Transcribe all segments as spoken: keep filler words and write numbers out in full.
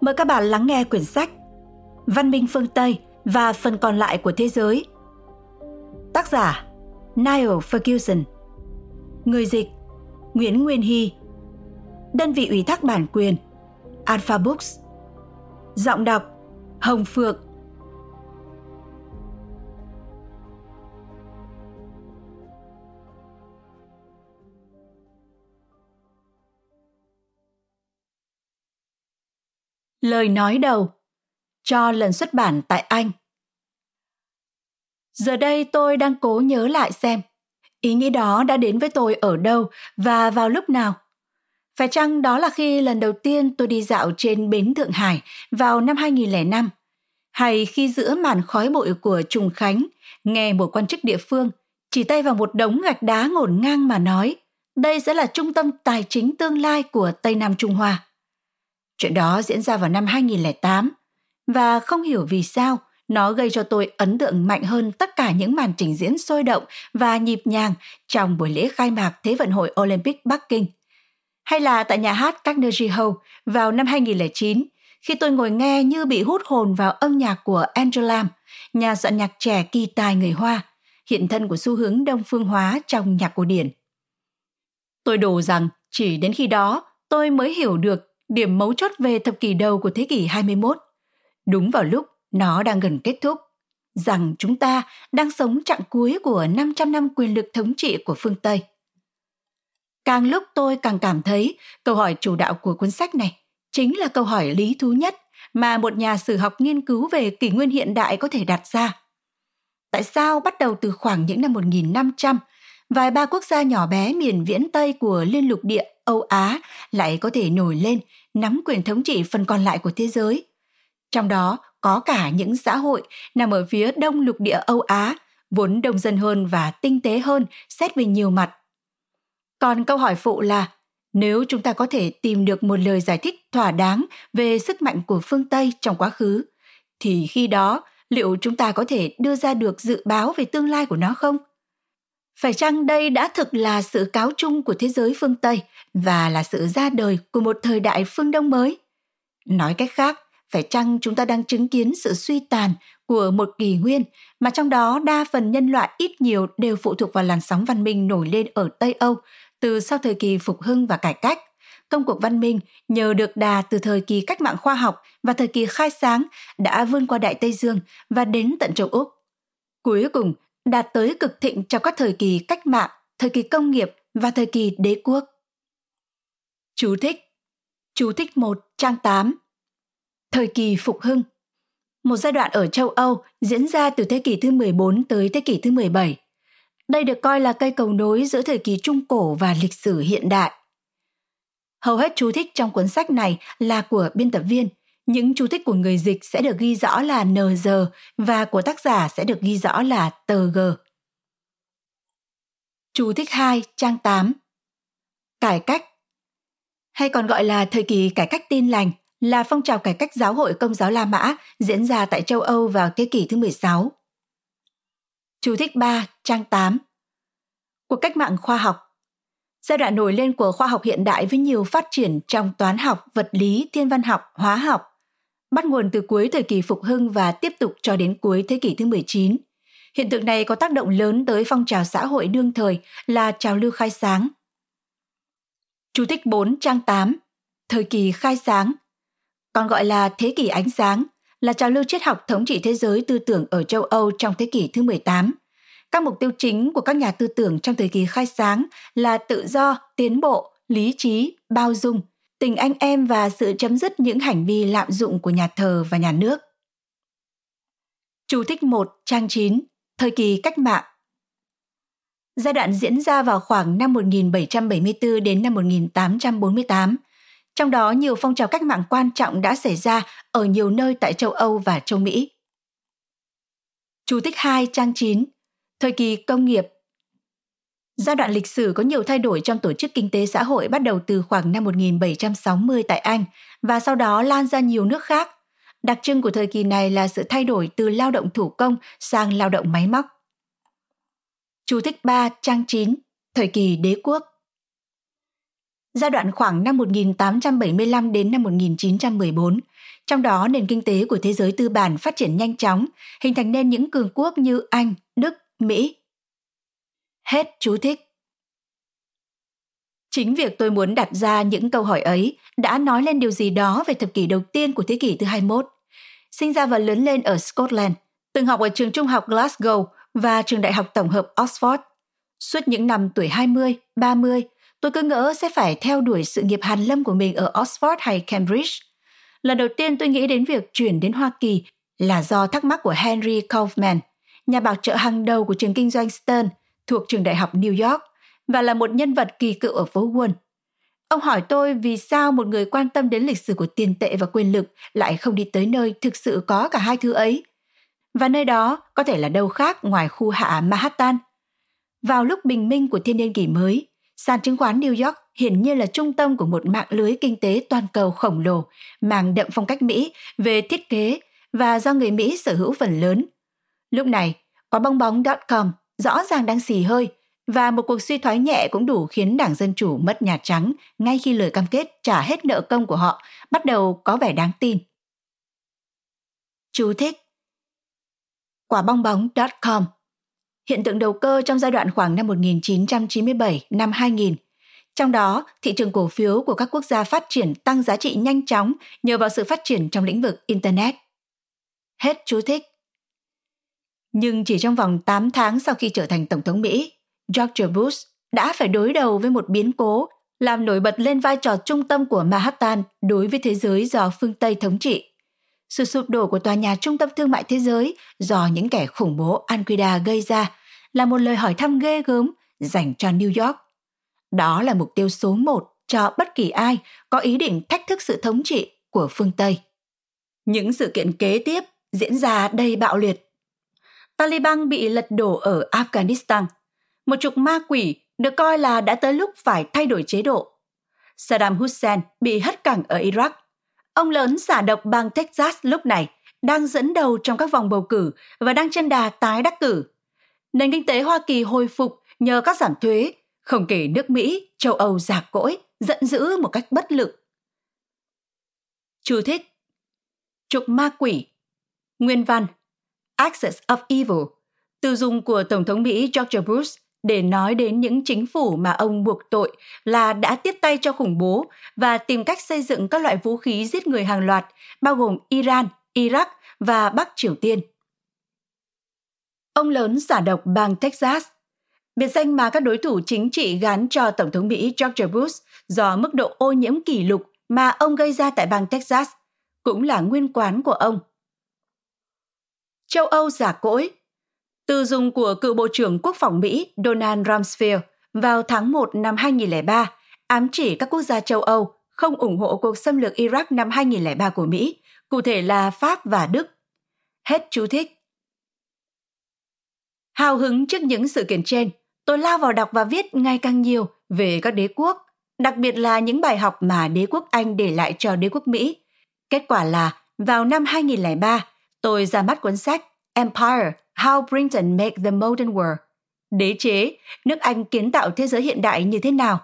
Mời các bạn lắng nghe quyển sách Văn minh phương Tây và phần còn lại của thế giới. Tác giả Niall Ferguson. Người dịch Nguyễn Nguyên Hy. Đơn vị ủy thác bản quyền Alpha Books. Giọng đọc Hồng Phượng. Lời nói đầu cho lần xuất bản tại Anh. Giờ đây tôi đang cố nhớ lại xem ý nghĩ đó đã đến với tôi ở đâu và vào lúc nào. Phải chăng đó là khi lần đầu tiên tôi đi dạo trên bến Thượng Hải vào năm hai nghìn lẻ năm, hay khi giữa màn khói bụi của Trùng Khánh, nghe một quan chức địa phương chỉ tay vào một đống gạch đá ngổn ngang mà nói đây sẽ là trung tâm tài chính tương lai của Tây Nam Trung Hoa. Chuyện đó diễn ra vào năm hai nghìn lẻ tám và không hiểu vì sao nó gây cho tôi ấn tượng mạnh hơn tất cả những màn trình diễn sôi động và nhịp nhàng trong buổi lễ khai mạc Thế vận hội Olympic Bắc Kinh. Hay là tại nhà hát Carnegie Hall vào năm hai nghìn lẻ chín, khi tôi ngồi nghe như bị hút hồn vào âm nhạc của Angela Lam, nhà soạn nhạc trẻ kỳ tài người Hoa, hiện thân của xu hướng đông phương hóa trong nhạc cổ điển. Tôi đồ rằng chỉ đến khi đó tôi mới hiểu được điểm mấu chốt về thập kỷ đầu của thế kỷ hai mươi mốt, đúng vào lúc nó đang gần kết thúc, rằng chúng ta đang sống chặng cuối của năm trăm năm quyền lực thống trị của phương Tây. Càng lúc tôi càng cảm thấy câu hỏi chủ đạo của cuốn sách này chính là câu hỏi lý thú nhất mà một nhà sử học nghiên cứu về kỷ nguyên hiện đại có thể đặt ra. Tại sao bắt đầu từ khoảng những năm một nghìn năm trăm, vài ba quốc gia nhỏ bé miền viễn Tây của liên lục địa Âu Á lại có thể nổi lên nắm quyền thống trị phần còn lại của thế giới? Trong đó có cả những xã hội nằm ở phía đông lục địa Âu Á, vốn đông dân hơn và tinh tế hơn xét về nhiều mặt. Còn câu hỏi phụ là, nếu chúng ta có thể tìm được một lời giải thích thỏa đáng về sức mạnh của phương Tây trong quá khứ, thì khi đó liệu chúng ta có thể đưa ra được dự báo về tương lai của nó không? Phải chăng đây đã thực là sự cáo chung của thế giới phương Tây và là sự ra đời của một thời đại phương Đông mới? Nói cách khác, phải chăng chúng ta đang chứng kiến sự suy tàn của một kỷ nguyên mà trong đó đa phần nhân loại ít nhiều đều phụ thuộc vào làn sóng văn minh nổi lên ở Tây Âu từ sau thời kỳ phục hưng và cải cách? Công cuộc văn minh nhờ được đà từ thời kỳ cách mạng khoa học và thời kỳ khai sáng đã vươn qua Đại Tây Dương và đến tận châu Úc. Cuối cùng, đạt tới cực thịnh trong các thời kỳ cách mạng, thời kỳ công nghiệp và thời kỳ đế quốc. Chú thích. Chú thích một, trang tám. Thời kỳ phục hưng. Một giai đoạn ở châu Âu diễn ra từ thế kỷ thứ mười bốn tới thế kỷ thứ mười bảy. Đây được coi là cây cầu nối giữa thời kỳ Trung Cổ và lịch sử hiện đại. Hầu hết chú thích trong cuốn sách này là của biên tập viên. Những chú thích của người dịch sẽ được ghi rõ là en giê và của tác giả sẽ được ghi rõ là tê giê. Chú thích hai, trang tám. Cải cách, hay còn gọi là thời kỳ cải cách tin lành, là phong trào cải cách giáo hội Công giáo La Mã diễn ra tại châu Âu vào thế kỷ thứ mười sáu. Chú thích ba, trang tám. Cuộc cách mạng khoa học, giai đoạn nổi lên của khoa học hiện đại với nhiều phát triển trong toán học, vật lý, thiên văn học, hóa học, bắt nguồn từ cuối thời kỳ phục hưng và tiếp tục cho đến cuối thế kỷ thứ mười chín. Hiện tượng này có tác động lớn tới phong trào xã hội đương thời là trào lưu khai sáng. Chú thích bốn, trang tám. Thời kỳ khai sáng, còn gọi là thế kỷ ánh sáng, là trào lưu triết học thống trị thế giới tư tưởng ở châu Âu trong thế kỷ thứ mười tám. Các mục tiêu chính của các nhà tư tưởng trong thời kỳ khai sáng là tự do, tiến bộ, lý trí, bao dung, tình anh em và sự chấm dứt những hành vi lạm dụng của nhà thờ và nhà nước. Chú thích một, trang chín, thời kỳ cách mạng. Giai đoạn diễn ra vào khoảng năm một nghìn bảy trăm bảy mươi tư đến năm một nghìn tám trăm bốn mươi tám. Trong đó, nhiều phong trào cách mạng quan trọng đã xảy ra ở nhiều nơi tại châu Âu và châu Mỹ. Chú thích hai trang chín. Thời kỳ công nghiệp. Giai đoạn lịch sử có nhiều thay đổi trong tổ chức kinh tế xã hội bắt đầu từ khoảng năm một nghìn bảy trăm sáu mươi tại Anh và sau đó lan ra nhiều nước khác. Đặc trưng của thời kỳ này là sự thay đổi từ lao động thủ công sang lao động máy móc. Chú thích ba trang chín. Thời kỳ đế quốc. Giai đoạn khoảng năm một nghìn tám trăm bảy mươi lăm đến năm một nghìn chín trăm mười bốn, trong đó nền kinh tế của thế giới tư bản phát triển nhanh chóng, hình thành nên những cường quốc như Anh, Đức, Mỹ. Hết chú thích. Chính việc tôi muốn đặt ra những câu hỏi ấy đã nói lên điều gì đó về thập kỷ đầu tiên của thế kỷ thứ hai mươi mốt. Sinh ra và lớn lên ở Scotland, từng học ở trường trung học Glasgow và trường đại học tổng hợp Oxford. Suốt những năm tuổi hai mươi, ba mươi, tôi cứ ngỡ sẽ phải theo đuổi sự nghiệp hàn lâm của mình ở Oxford hay Cambridge. Lần đầu tiên tôi nghĩ đến việc chuyển đến Hoa Kỳ là do thắc mắc của Henry Kaufman, nhà bảo trợ hàng đầu của trường kinh doanh Stern thuộc trường đại học New York và là một nhân vật kỳ cựu ở phố Wall. Ông hỏi tôi vì sao một người quan tâm đến lịch sử của tiền tệ và quyền lực lại không đi tới nơi thực sự có cả hai thứ ấy. Và nơi đó có thể là đâu khác ngoài khu hạ Manhattan. Vào lúc bình minh của thiên niên kỷ mới, sàn chứng khoán New York hiển nhiên là trung tâm của một mạng lưới kinh tế toàn cầu khổng lồ, mang đậm phong cách Mỹ về thiết kế và do người Mỹ sở hữu phần lớn. Lúc này, quả bong bóng dot com rõ ràng đang xì hơi và một cuộc suy thoái nhẹ cũng đủ khiến Đảng Dân Chủ mất Nhà Trắng ngay khi lời cam kết trả hết nợ công của họ bắt đầu có vẻ đáng tin. Chú thích. Quả bong bóng dot com, hiện tượng đầu cơ trong giai đoạn khoảng năm một nghìn chín trăm chín mươi bảy năm hai nghìn. Trong đó, thị trường cổ phiếu của các quốc gia phát triển tăng giá trị nhanh chóng nhờ vào sự phát triển trong lĩnh vực Internet. Hết chú thích. Nhưng chỉ trong vòng tám tháng sau khi trở thành Tổng thống Mỹ, George Bush đã phải đối đầu với một biến cố làm nổi bật lên vai trò trung tâm của Manhattan đối với thế giới do phương Tây thống trị. Sự sụp đổ của tòa nhà trung tâm thương mại thế giới do những kẻ khủng bố Al-Qaeda gây ra là một lời hỏi thăm ghê gớm dành cho New York. Đó là mục tiêu số một cho bất kỳ ai có ý định thách thức sự thống trị của phương Tây. Những sự kiện kế tiếp diễn ra đầy bạo liệt. Taliban bị lật đổ ở Afghanistan. Một trục ma quỷ được coi là đã tới lúc phải thay đổi chế độ. Saddam Hussein bị hất cẳng ở Iraq. Ông lớn xả độc bang Texas lúc này đang dẫn đầu trong các vòng bầu cử và đang trên đà tái đắc cử. Nền kinh tế Hoa Kỳ hồi phục nhờ các giảm thuế, không kể nước Mỹ, châu Âu già cỗi, giận dữ một cách bất lực. Chú thích. Trục ma quỷ. Nguyên văn. Axis of Evil. Từ dùng của Tổng thống Mỹ George Bush để nói đến những chính phủ mà ông buộc tội là đã tiếp tay cho khủng bố và tìm cách xây dựng các loại vũ khí giết người hàng loạt, bao gồm Iran, Iraq và Bắc Triều Tiên. Ông lớn xả độc bang Texas, biệt danh mà các đối thủ chính trị gán cho Tổng thống Mỹ George Bush do mức độ ô nhiễm kỷ lục mà ông gây ra tại bang Texas, cũng là nguyên quán của ông. Châu Âu già cỗi. Từ dùng của cựu Bộ trưởng Quốc phòng Mỹ Donald Rumsfeld vào tháng một năm hai nghìn lẻ ba ám chỉ các quốc gia châu Âu không ủng hộ cuộc xâm lược Iraq năm hai nghìn lẻ ba của Mỹ, cụ thể là Pháp và Đức. Hết chú thích. Hào hứng trước những sự kiện trên, tôi lao vào đọc và viết ngày càng nhiều về các đế quốc, đặc biệt là những bài học mà đế quốc Anh để lại cho đế quốc Mỹ. Kết quả là vào năm hai nghìn lẻ ba, tôi ra mắt cuốn sách Empire – How Britain Made the Modern World, Đế chế, nước Anh kiến tạo thế giới hiện đại như thế nào,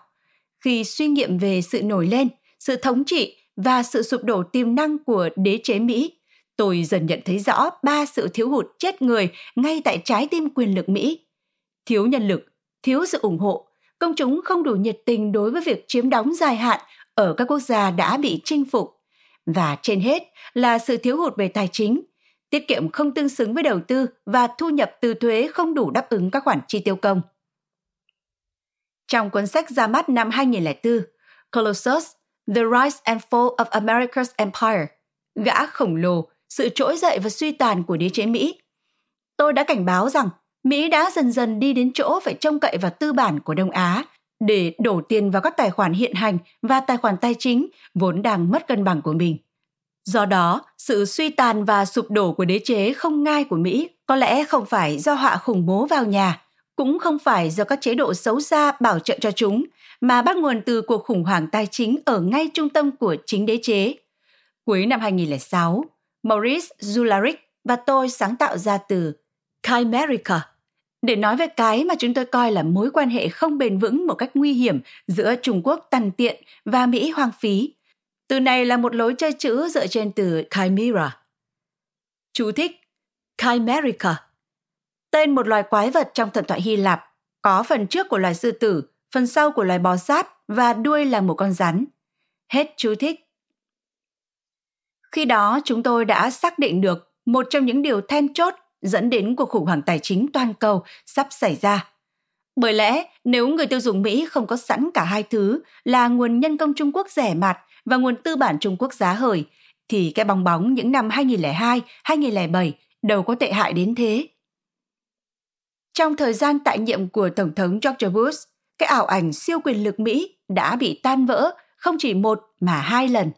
khi suy nghiệm về sự nổi lên, sự thống trị và sự sụp đổ tiềm năng của đế chế Mỹ. Tôi dần nhận thấy rõ ba sự thiếu hụt chết người ngay tại trái tim quyền lực Mỹ. Thiếu nhân lực, thiếu sự ủng hộ, công chúng không đủ nhiệt tình đối với việc chiếm đóng dài hạn ở các quốc gia đã bị chinh phục. Và trên hết là sự thiếu hụt về tài chính, tiết kiệm không tương xứng với đầu tư và thu nhập từ thuế không đủ đáp ứng các khoản chi tiêu công. Trong cuốn sách ra mắt năm hai nghìn lẻ bốn, Colossus, The Rise and Fall of America's Empire, gã khổng lồ, sự trỗi dậy và suy tàn của đế chế Mỹ, tôi đã cảnh báo rằng Mỹ đã dần dần đi đến chỗ phải trông cậy vào tư bản của Đông Á để đổ tiền vào các tài khoản hiện hành và tài khoản tài chính vốn đang mất cân bằng của mình. Do đó, sự suy tàn và sụp đổ của đế chế không ngai của Mỹ có lẽ không phải do họa khủng bố vào nhà, cũng không phải do các chế độ xấu xa bảo trợ cho chúng, mà bắt nguồn từ cuộc khủng hoảng tài chính ở ngay trung tâm của chính đế chế. Cuối năm hai nghìn không trăm lẻ sáu, Maurice Zularik và tôi sáng tạo ra từ Chimerica để nói về cái mà chúng tôi coi là mối quan hệ không bền vững một cách nguy hiểm giữa Trung Quốc tằn tiện và Mỹ hoang phí. Từ này là một lối chơi chữ dựa trên từ chimera. Chú thích: Chimerica, tên một loài quái vật trong thần thoại Hy Lạp, có phần trước của loài sư tử, phần sau của loài bò sát và đuôi là một con rắn. Hết chú thích. Khi đó, chúng tôi đã xác định được một trong những điều then chốt dẫn đến cuộc khủng hoảng tài chính toàn cầu sắp xảy ra. Bởi lẽ, nếu người tiêu dùng Mỹ không có sẵn cả hai thứ là nguồn nhân công Trung Quốc rẻ mạt và nguồn tư bản Trung Quốc giá hời, thì cái bong bóng những năm hai nghìn không trăm lẻ hai, hai nghìn không trăm lẻ bảy đâu có tệ hại đến thế. Trong thời gian tại nhiệm của Tổng thống George Bush, cái ảo ảnh siêu quyền lực Mỹ đã bị tan vỡ không chỉ một mà hai lần.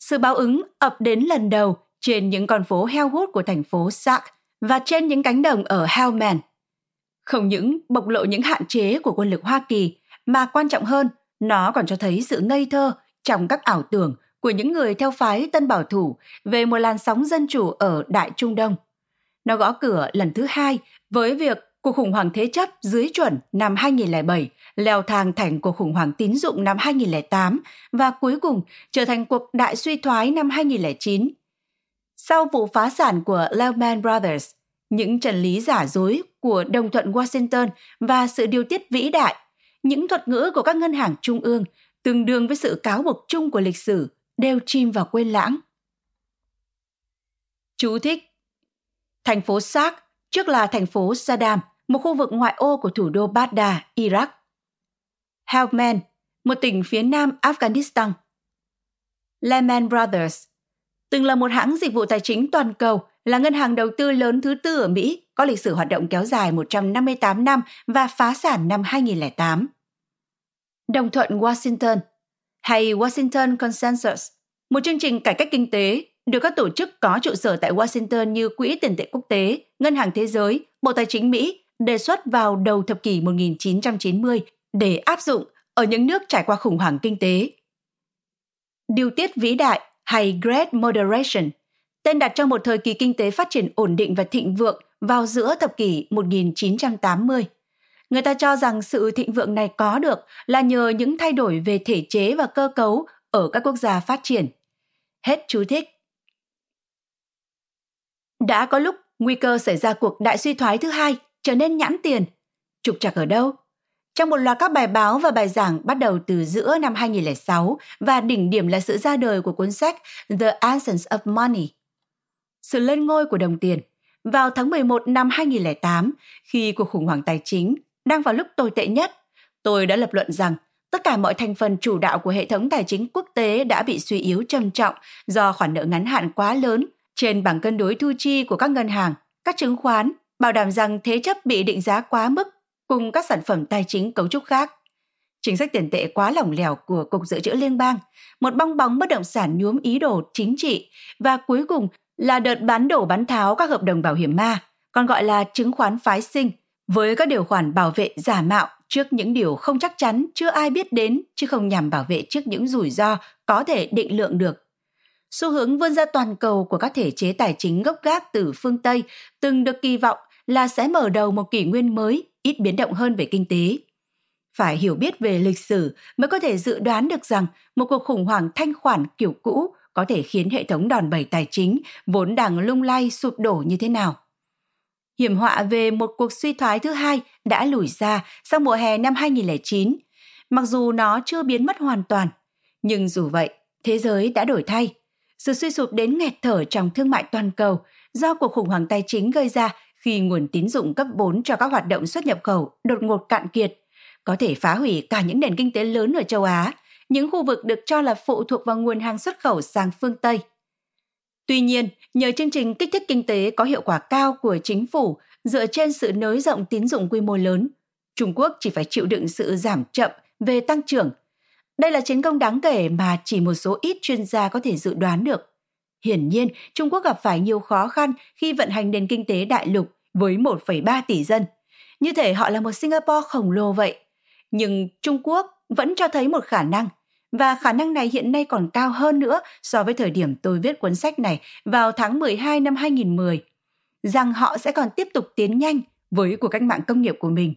Sự báo ứng ập đến lần đầu trên những con phố heo hút của thành phố Sac và trên những cánh đồng ở Helmand. Không những bộc lộ những hạn chế của quân lực Hoa Kỳ, mà quan trọng hơn, nó còn cho thấy sự ngây thơ trong các ảo tưởng của những người theo phái tân bảo thủ về một làn sóng dân chủ ở Đại Trung Đông. Nó gõ cửa lần thứ hai với việc cuộc khủng hoảng thế chấp dưới chuẩn năm hai nghìn không trăm lẻ bảy leo thang thành cuộc khủng hoảng tín dụng năm hai nghìn không trăm lẻ tám và cuối cùng trở thành cuộc đại suy thoái năm hai nghìn không trăm lẻ chín. Sau vụ phá sản của Lehman Brothers, những chân lý giả dối của đồng thuận Washington và sự điều tiết vĩ đại, những thuật ngữ của các ngân hàng trung ương tương đương với sự cáo buộc chung của lịch sử đều chìm vào quên lãng. Chú thích: Thành phố Sac, trước là thành phố Saddam, một khu vực ngoại ô của thủ đô Baghdad, Iraq. Helmand, một tỉnh phía nam Afghanistan. Lehman Brothers, từng là một hãng dịch vụ tài chính toàn cầu, là ngân hàng đầu tư lớn thứ tư ở Mỹ, có lịch sử hoạt động kéo dài một trăm năm mươi tám năm và phá sản năm hai nghìn không trăm lẻ tám. Đồng thuận Washington hay Washington Consensus, một chương trình cải cách kinh tế được các tổ chức có trụ sở tại Washington như Quỹ tiền tệ quốc tế, Ngân hàng Thế giới, Bộ Tài chính Mỹ đề xuất vào đầu thập kỷ một nghìn chín trăm chín mươi để áp dụng ở những nước trải qua khủng hoảng kinh tế. Điều tiết vĩ đại hay Great Moderation, tên đặt cho một thời kỳ kinh tế phát triển ổn định và thịnh vượng vào giữa thập kỷ một nghìn chín trăm tám mươi. Người ta cho rằng sự thịnh vượng này có được là nhờ những thay đổi về thể chế và cơ cấu ở các quốc gia phát triển. Hết chú thích. Đã có lúc nguy cơ xảy ra cuộc đại suy thoái thứ hai trở nên nhãn tiền. Trục trặc ở đâu? Trong một loạt các bài báo và bài giảng bắt đầu từ giữa năm hai nghìn không trăm lẻ sáu và đỉnh điểm là sự ra đời của cuốn sách The Essence of Money, sự lên ngôi của đồng tiền. Vào tháng mười một năm hai nghìn không trăm lẻ tám, khi cuộc khủng hoảng tài chính đang vào lúc tồi tệ nhất, tôi đã lập luận rằng tất cả mọi thành phần chủ đạo của hệ thống tài chính quốc tế đã bị suy yếu trầm trọng do khoản nợ ngắn hạn quá lớn trên bảng cân đối thu chi của các ngân hàng, các chứng khoán, bảo đảm rằng thế chấp bị định giá quá mức cùng các sản phẩm tài chính cấu trúc khác. Chính sách tiền tệ quá lỏng lẻo của Cục Dự trữ Liên bang, một bong bóng bất động sản nhuốm ý đồ chính trị và cuối cùng là đợt bán đổ bán tháo các hợp đồng bảo hiểm ma, còn gọi là chứng khoán phái sinh, với các điều khoản bảo vệ giả mạo trước những điều không chắc chắn chưa ai biết đến chứ không nhằm bảo vệ trước những rủi ro có thể định lượng được. Xu hướng vươn ra toàn cầu của các thể chế tài chính gốc gác từ phương Tây từng được kỳ vọng là sẽ mở đầu một kỷ nguyên mới ít biến động hơn về kinh tế. Phải hiểu biết về lịch sử mới có thể dự đoán được rằng một cuộc khủng hoảng thanh khoản kiểu cũ có thể khiến hệ thống đòn bẩy tài chính vốn đang lung lay sụp đổ như thế nào. Hiểm họa về một cuộc suy thoái thứ hai đã lùi ra sau mùa hè năm hai nghìn không trăm lẻ chín. Mặc dù nó chưa biến mất hoàn toàn, nhưng dù vậy, thế giới đã đổi thay. Sự suy sụp đến nghẹt thở trong thương mại toàn cầu do cuộc khủng hoảng tài chính gây ra khi nguồn tín dụng cấp vốn cho các hoạt động xuất nhập khẩu đột ngột cạn kiệt, có thể phá hủy cả những nền kinh tế lớn ở châu Á, những khu vực được cho là phụ thuộc vào nguồn hàng xuất khẩu sang phương Tây. Tuy nhiên, nhờ chương trình kích thích kinh tế có hiệu quả cao của chính phủ dựa trên sự nới rộng tín dụng quy mô lớn, Trung Quốc chỉ phải chịu đựng sự giảm chậm về tăng trưởng. Đây là chiến công đáng kể mà chỉ một số ít chuyên gia có thể dự đoán được. Hiển nhiên, Trung Quốc gặp phải nhiều khó khăn khi vận hành nền kinh tế đại lục với một phẩy ba tỷ dân. Như thể họ là một Singapore khổng lồ vậy. Nhưng Trung Quốc vẫn cho thấy một khả năng, và khả năng này hiện nay còn cao hơn nữa so với thời điểm tôi viết cuốn sách này vào tháng mười hai năm hai nghìn mười, rằng họ sẽ còn tiếp tục tiến nhanh với cuộc cách mạng công nghiệp của mình,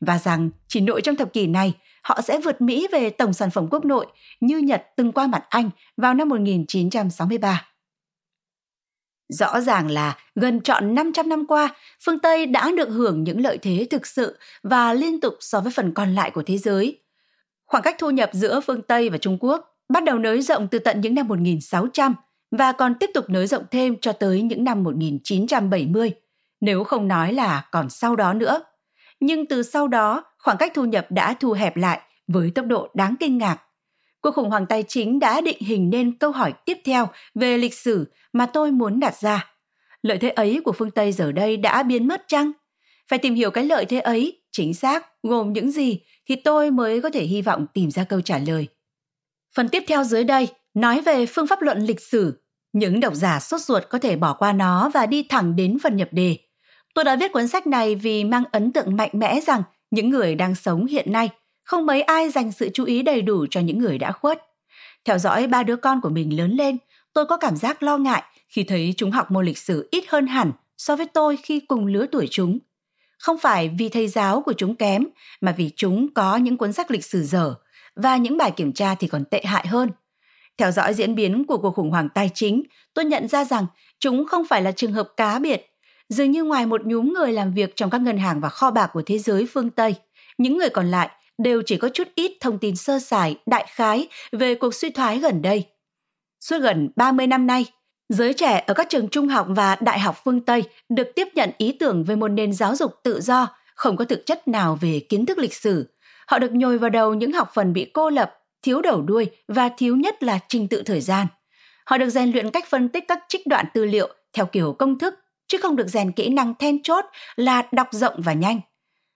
và rằng chỉ nội trong thập kỷ này, họ sẽ vượt Mỹ về tổng sản phẩm quốc nội như Nhật từng qua mặt Anh vào năm một nghìn chín trăm sáu mươi ba. Rõ ràng là gần trọn năm trăm năm qua, phương Tây đã được hưởng những lợi thế thực sự và liên tục so với phần còn lại của thế giới. Khoảng cách thu nhập giữa phương Tây và Trung Quốc bắt đầu nới rộng từ tận những năm một nghìn sáu trăm và còn tiếp tục nới rộng thêm cho tới những năm một nghìn chín trăm bảy mươi, nếu không nói là còn sau đó nữa. Nhưng từ sau đó, khoảng cách thu nhập đã thu hẹp lại với tốc độ đáng kinh ngạc. Cuộc khủng hoảng tài chính đã định hình nên câu hỏi tiếp theo về lịch sử mà tôi muốn đặt ra. Lợi thế ấy của phương Tây giờ đây đã biến mất chăng? Phải tìm hiểu cái lợi thế ấy chính xác gồm những gì thì tôi mới có thể hy vọng tìm ra câu trả lời. Phần tiếp theo dưới đây nói về phương pháp luận lịch sử. Những độc giả sốt ruột có thể bỏ qua nó và đi thẳng đến phần nhập đề. Tôi đã viết cuốn sách này vì mang ấn tượng mạnh mẽ rằng những người đang sống hiện nay không mấy ai dành sự chú ý đầy đủ cho những người đã khuất. Theo dõi ba đứa con của mình lớn lên, tôi có cảm giác lo ngại khi thấy chúng học môn lịch sử ít hơn hẳn so với tôi khi cùng lứa tuổi chúng. Không phải vì thầy giáo của chúng kém, mà vì chúng có những cuốn sách lịch sử dở và những bài kiểm tra thì còn tệ hại hơn. Theo dõi diễn biến của cuộc khủng hoảng tài chính, tôi nhận ra rằng chúng không phải là trường hợp cá biệt. Dường như ngoài một nhúm người làm việc trong các ngân hàng và kho bạc của thế giới phương Tây, những người còn lại đều chỉ có chút ít thông tin sơ sài, đại khái về cuộc suy thoái gần đây. Suốt gần ba mươi năm nay, giới trẻ ở các trường trung học và đại học phương Tây được tiếp nhận ý tưởng về một nền giáo dục tự do, không có thực chất nào về kiến thức lịch sử. Họ được nhồi vào đầu những học phần bị cô lập, thiếu đầu đuôi và thiếu nhất là trình tự thời gian. Họ được rèn luyện cách phân tích các trích đoạn tư liệu theo kiểu công thức, chứ không được rèn kỹ năng then chốt là đọc rộng và nhanh.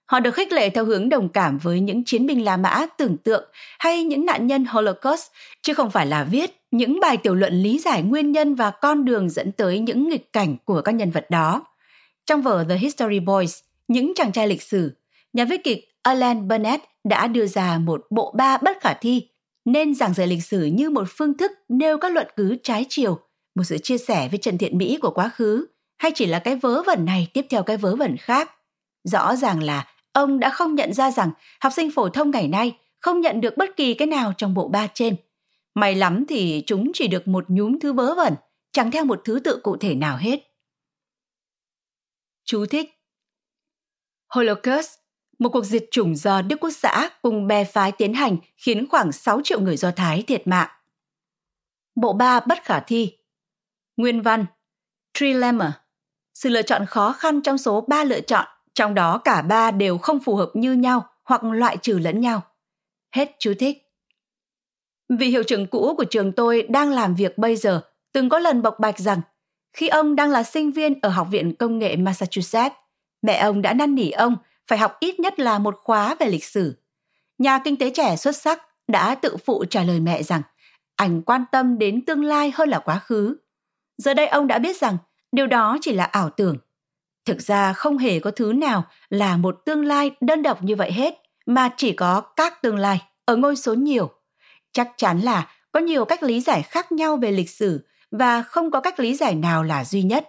Họ được khích lệ theo hướng đồng cảm với những chiến binh La Mã tưởng tượng hay những nạn nhân Holocaust, chứ không phải là viết những bài tiểu luận lý giải nguyên nhân và con đường dẫn tới những nghịch cảnh của các nhân vật đó. Trong vở The History Boys, những chàng trai lịch sử, nhà viết kịch Alan Burnett đã đưa ra một bộ ba bất khả thi, nên giảng dạy lịch sử như một phương thức nêu các luận cứ trái chiều, một sự chia sẻ với Trần Thiện Mỹ của quá khứ, hay chỉ là cái vớ vẩn này tiếp theo cái vớ vẩn khác. Rõ ràng là ông đã không nhận ra rằng học sinh phổ thông ngày nay không nhận được bất kỳ cái nào trong bộ ba trên. May lắm thì chúng chỉ được một nhúm thứ vớ vẩn, chẳng theo một thứ tự cụ thể nào hết. Chú thích: Holocaust, một cuộc diệt chủng do Đức Quốc xã cùng bè phái tiến hành khiến khoảng sáu triệu người Do Thái thiệt mạng. Bộ ba bất khả thi. Nguyên văn: Trilemma, sự lựa chọn khó khăn trong số ba lựa chọn, trong đó cả ba đều không phù hợp như nhau hoặc loại trừ lẫn nhau. Hết chú thích. Vị hiệu trưởng cũ của trường tôi đang làm việc bây giờ từng có lần bộc bạch rằng khi ông đang là sinh viên ở Học viện Công nghệ Massachusetts, mẹ ông đã năn nỉ ông phải học ít nhất là một khóa về lịch sử. Nhà kinh tế trẻ xuất sắc đã tự phụ trả lời mẹ rằng anh quan tâm đến tương lai hơn là quá khứ. Giờ đây ông đã biết rằng điều đó chỉ là ảo tưởng. Thực ra không hề có thứ nào là một tương lai đơn độc như vậy hết, mà chỉ có các tương lai ở ngôi số nhiều. Chắc chắn là có nhiều cách lý giải khác nhau về lịch sử và không có cách lý giải nào là duy nhất.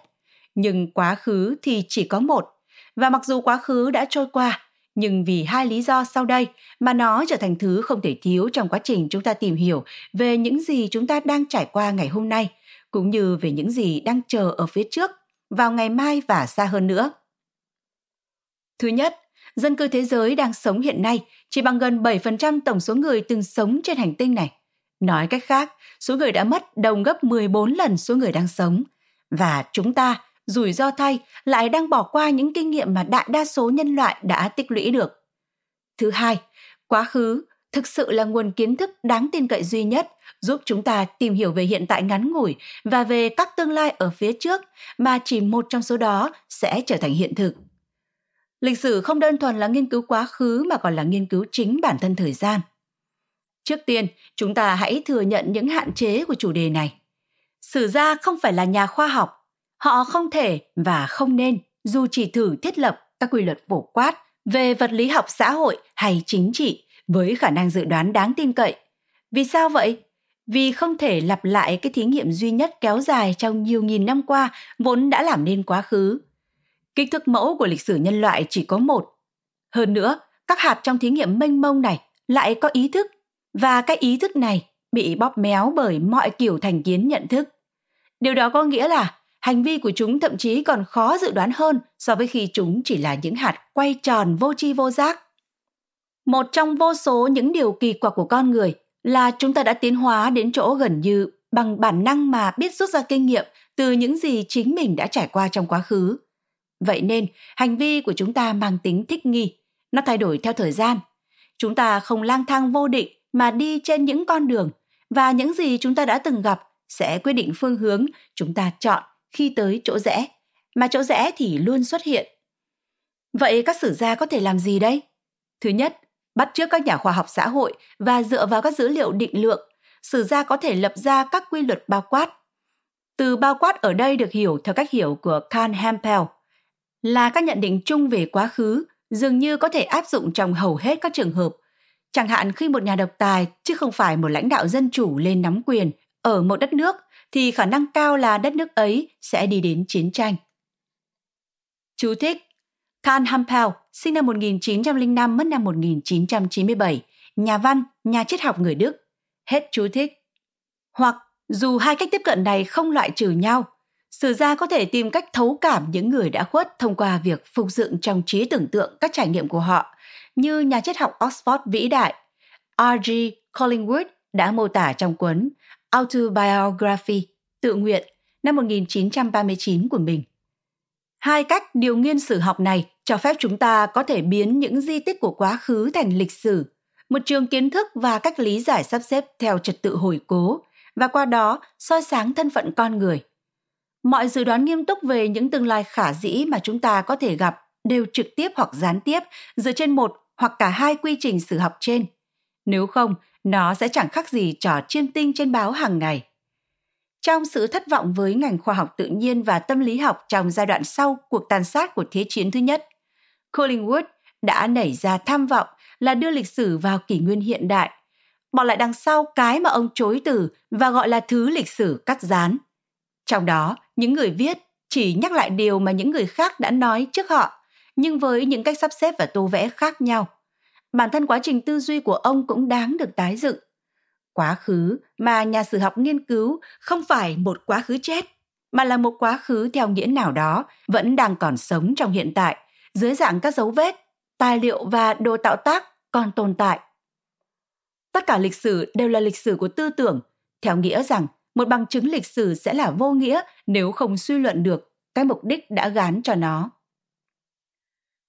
Nhưng quá khứ thì chỉ có một, và mặc dù quá khứ đã trôi qua, nhưng vì hai lý do sau đây mà nó trở thành thứ không thể thiếu trong quá trình chúng ta tìm hiểu về những gì chúng ta đang trải qua ngày hôm nay, cũng như về những gì đang chờ ở phía trước, vào ngày mai và xa hơn nữa. Thứ nhất, dân cư thế giới đang sống hiện nay chỉ bằng gần bảy phần trăm tổng số người từng sống trên hành tinh này. Nói cách khác, số người đã mất đồng gấp mười bốn lần số người đang sống. Và chúng ta, rủi ro thay, lại đang bỏ qua những kinh nghiệm mà đại đa số nhân loại đã tích lũy được. Thứ hai, quá khứ thực sự là nguồn kiến thức đáng tin cậy duy nhất giúp chúng ta tìm hiểu về hiện tại ngắn ngủi và về các tương lai ở phía trước, mà chỉ một trong số đó sẽ trở thành hiện thực. Lịch sử không đơn thuần là nghiên cứu quá khứ mà còn là nghiên cứu chính bản thân thời gian, Trước tiên, chúng ta hãy thừa nhận những hạn chế của chủ đề này. Sử gia không phải là nhà khoa học. Họ không thể và không nên dù chỉ thử thiết lập các quy luật phổ quát về vật lý học xã hội hay chính trị với khả năng dự đoán đáng tin cậy. Vì sao vậy? Vì không thể lặp lại cái thí nghiệm duy nhất kéo dài trong nhiều nghìn năm qua vốn đã làm nên quá khứ. Kích thước mẫu của lịch sử nhân loại chỉ có một. Hơn nữa, các hạt trong thí nghiệm mênh mông này lại có ý thức, và cái ý thức này bị bóp méo bởi mọi kiểu thành kiến nhận thức. Điều đó có nghĩa là hành vi của chúng thậm chí còn khó dự đoán hơn so với khi chúng chỉ là những hạt quay tròn vô tri vô giác. Một trong vô số những điều kỳ quặc của con người là chúng ta đã tiến hóa đến chỗ gần như bằng bản năng mà biết rút ra kinh nghiệm từ những gì chính mình đã trải qua trong quá khứ. Vậy nên, hành vi của chúng ta mang tính thích nghi, nó thay đổi theo thời gian. Chúng ta không lang thang vô định mà đi trên những con đường, và những gì chúng ta đã từng gặp sẽ quyết định phương hướng chúng ta chọn khi tới chỗ rẽ, mà chỗ rẽ thì luôn xuất hiện. Vậy các sử gia có thể làm gì đây? Thứ nhất, bắt chước các nhà khoa học xã hội và dựa vào các dữ liệu định lượng, sử gia có thể lập ra các quy luật bao quát. Từ bao quát ở đây được hiểu theo cách hiểu của Carl Hempel, là các nhận định chung về quá khứ dường như có thể áp dụng trong hầu hết các trường hợp. Chẳng hạn khi một nhà độc tài chứ không phải một lãnh đạo dân chủ lên nắm quyền ở một đất nước thì khả năng cao là đất nước ấy sẽ đi đến chiến tranh. Chú thích: Carl Hempel, sinh năm một nghìn chín trăm lẻ năm, mất năm một nghìn chín trăm chín mươi bảy, nhà văn, nhà triết học người Đức. Hết chú thích. Hoặc dù hai cách tiếp cận này không loại trừ nhau, sử gia có thể tìm cách thấu cảm những người đã khuất thông qua việc phục dựng trong trí tưởng tượng các trải nghiệm của họ, như nhà triết học Oxford vĩ đại R G Collingwood đã mô tả trong cuốn Autobiography, Tự nguyện, năm một nghìn chín trăm ba mươi chín của mình. Hai cách điều nghiên sử học này cho phép chúng ta có thể biến những di tích của quá khứ thành lịch sử, một trường kiến thức và cách lý giải sắp xếp theo trật tự hồi cố, và qua đó soi sáng thân phận con người. Mọi dự đoán nghiêm túc về những tương lai khả dĩ mà chúng ta có thể gặp đều trực tiếp hoặc gián tiếp dựa trên một hoặc cả hai quy trình sử học trên. Nếu không, nó sẽ chẳng khác gì trò chiêm tinh trên báo hàng ngày. Trong sự thất vọng với ngành khoa học tự nhiên và tâm lý học trong giai đoạn sau cuộc tàn sát của Thế chiến thứ nhất, Collingwood đã nảy ra tham vọng là đưa lịch sử vào kỷ nguyên hiện đại, bỏ lại đằng sau cái mà ông chối từ và gọi là thứ lịch sử cắt dán. Trong đó, những người viết chỉ nhắc lại điều mà những người khác đã nói trước họ, nhưng với những cách sắp xếp và tô vẽ khác nhau. Bản thân quá trình tư duy của ông cũng đáng được tái dựng. Quá khứ mà nhà sử học nghiên cứu không phải một quá khứ chết, mà là một quá khứ theo nghĩa nào đó vẫn đang còn sống trong hiện tại, dưới dạng các dấu vết, tài liệu và đồ tạo tác còn tồn tại. Tất cả lịch sử đều là lịch sử của tư tưởng, theo nghĩa rằng một bằng chứng lịch sử sẽ là vô nghĩa nếu không suy luận được cái mục đích đã gán cho nó.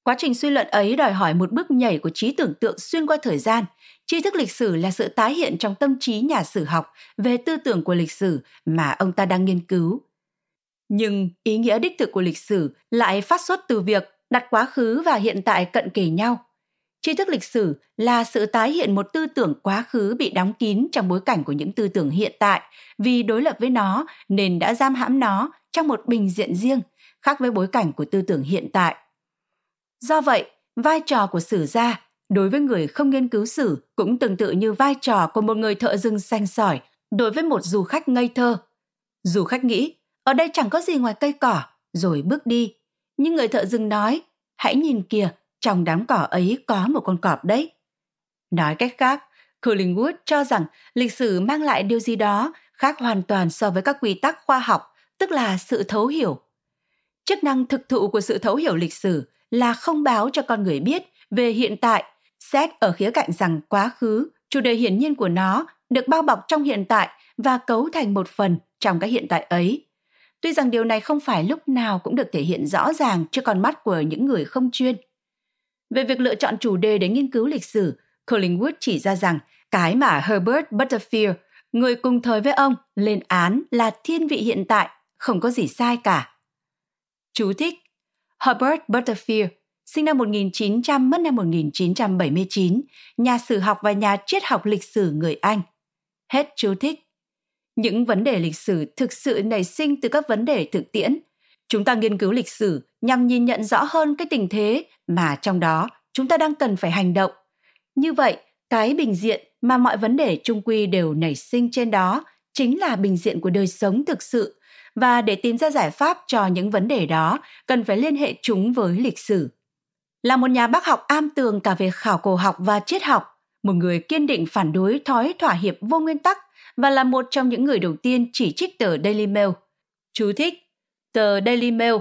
Quá trình suy luận ấy đòi hỏi một bước nhảy của trí tưởng tượng xuyên qua thời gian. Tri thức lịch sử là sự tái hiện trong tâm trí nhà sử học về tư tưởng của lịch sử mà ông ta đang nghiên cứu. Nhưng ý nghĩa đích thực của lịch sử lại phát xuất từ việc đặt quá khứ và hiện tại cận kề nhau. Tri thức lịch sử là sự tái hiện một tư tưởng quá khứ bị đóng kín trong bối cảnh của những tư tưởng hiện tại, vì đối lập với nó nên đã giam hãm nó trong một bình diện riêng, khác với bối cảnh của tư tưởng hiện tại. Do vậy, vai trò của sử gia đối với người không nghiên cứu sử cũng tương tự như vai trò của một người thợ rừng sành sỏi đối với một du khách ngây thơ. Du khách nghĩ, ở đây chẳng có gì ngoài cây cỏ, rồi bước đi. Nhưng người thợ rừng nói, hãy nhìn kìa, trong đám cỏ ấy có một con cọp đấy. Nói cách khác, Collingwood cho rằng lịch sử mang lại điều gì đó khác hoàn toàn so với các quy tắc khoa học, tức là sự thấu hiểu. Chức năng thực thụ của sự thấu hiểu lịch sử là không báo cho con người biết về hiện tại, xét ở khía cạnh rằng quá khứ, chủ đề hiển nhiên của nó, được bao bọc trong hiện tại và cấu thành một phần trong cái hiện tại ấy. Tuy rằng điều này không phải lúc nào cũng được thể hiện rõ ràng trước con mắt của những người không chuyên. Về việc lựa chọn chủ đề để nghiên cứu lịch sử, Collingwood chỉ ra rằng cái mà Herbert Butterfield, người cùng thời với ông, lên án là thiên vị hiện tại, không có gì sai cả. Chú thích: Herbert Butterfield, sinh năm một nghìn chín trăm, mất năm một nghìn chín trăm bảy mươi chín, nhà sử học và nhà triết học lịch sử người Anh. Hết chú thích. Những vấn đề lịch sử thực sự nảy sinh từ các vấn đề thực tiễn. Chúng ta nghiên cứu lịch sử nhằm nhìn nhận rõ hơn cái tình thế mà trong đó chúng ta đang cần phải hành động. Như vậy, cái bình diện mà mọi vấn đề chung quy đều nảy sinh trên đó chính là bình diện của đời sống thực sự. Và để tìm ra giải pháp cho những vấn đề đó, cần phải liên hệ chúng với lịch sử. Là một nhà bác học am tường cả về khảo cổ học và triết học, một người kiên định phản đối thói thỏa hiệp vô nguyên tắc và là một trong những người đầu tiên chỉ trích tờ Daily Mail. Chú thích, tờ Daily Mail.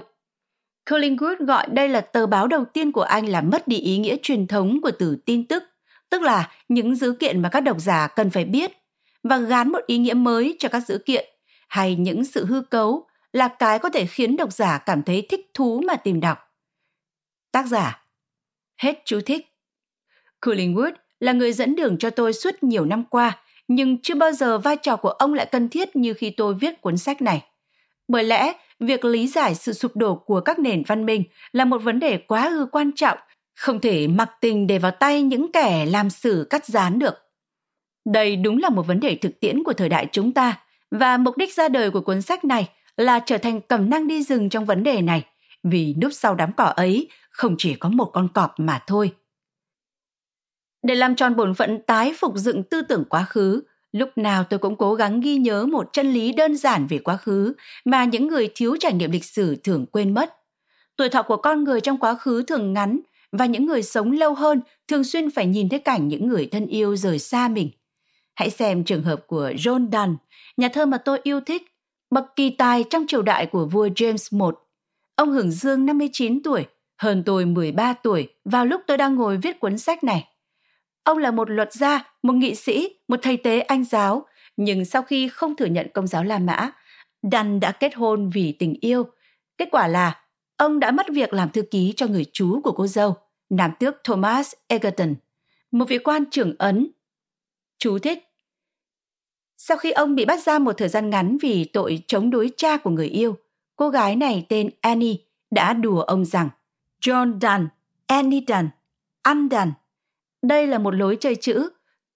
Collingwood gọi đây là tờ báo đầu tiên của Anh làm mất đi ý nghĩa truyền thống của từ tin tức, tức là những dữ kiện mà các độc giả cần phải biết, và gán một ý nghĩa mới cho các dữ kiện, hay những sự hư cấu là cái có thể khiến độc giả cảm thấy thích thú mà tìm đọc. Tác giả. Hết chú thích. Collingwood là người dẫn đường cho tôi suốt nhiều năm qua, nhưng chưa bao giờ vai trò của ông lại cần thiết như khi tôi viết cuốn sách này. Bởi lẽ, việc lý giải sự sụp đổ của các nền văn minh là một vấn đề quá ư quan trọng, không thể mặc tình để vào tay những kẻ làm sử cắt dán được. Đây đúng là một vấn đề thực tiễn của thời đại chúng ta, và mục đích ra đời của cuốn sách này là trở thành cẩm nang đi rừng trong vấn đề này, vì núp sau đám cỏ ấy không chỉ có một con cọp mà thôi. Để làm tròn bổn phận tái phục dựng tư tưởng quá khứ, lúc nào tôi cũng cố gắng ghi nhớ một chân lý đơn giản về quá khứ mà những người thiếu trải nghiệm lịch sử thường quên mất. Tuổi thọ của con người trong quá khứ thường ngắn, và những người sống lâu hơn thường xuyên phải nhìn thấy cảnh những người thân yêu rời xa mình. Hãy xem trường hợp của John Donne, nhà thơ mà tôi yêu thích, bậc kỳ tài trong triều đại của vua James đệ nhất. Ông hưởng dương năm mươi chín tuổi, hơn tôi mười ba tuổi vào lúc tôi đang ngồi viết cuốn sách này. Ông là một luật gia, một nghị sĩ, một thầy tế Anh giáo, nhưng sau khi không thừa nhận công giáo La Mã, Donne đã kết hôn vì tình yêu. Kết quả là ông đã mất việc làm thư ký cho người chú của cô dâu, nam tước Thomas Egerton, một vị quan trưởng Ấn. Chú thích. Sau khi ông bị bắt giam một thời gian ngắn vì tội chống đối cha của người yêu, cô gái này tên Annie đã đùa ông rằng John Donne, Annie Donne, Anne Donne. Đây là một lối chơi chữ.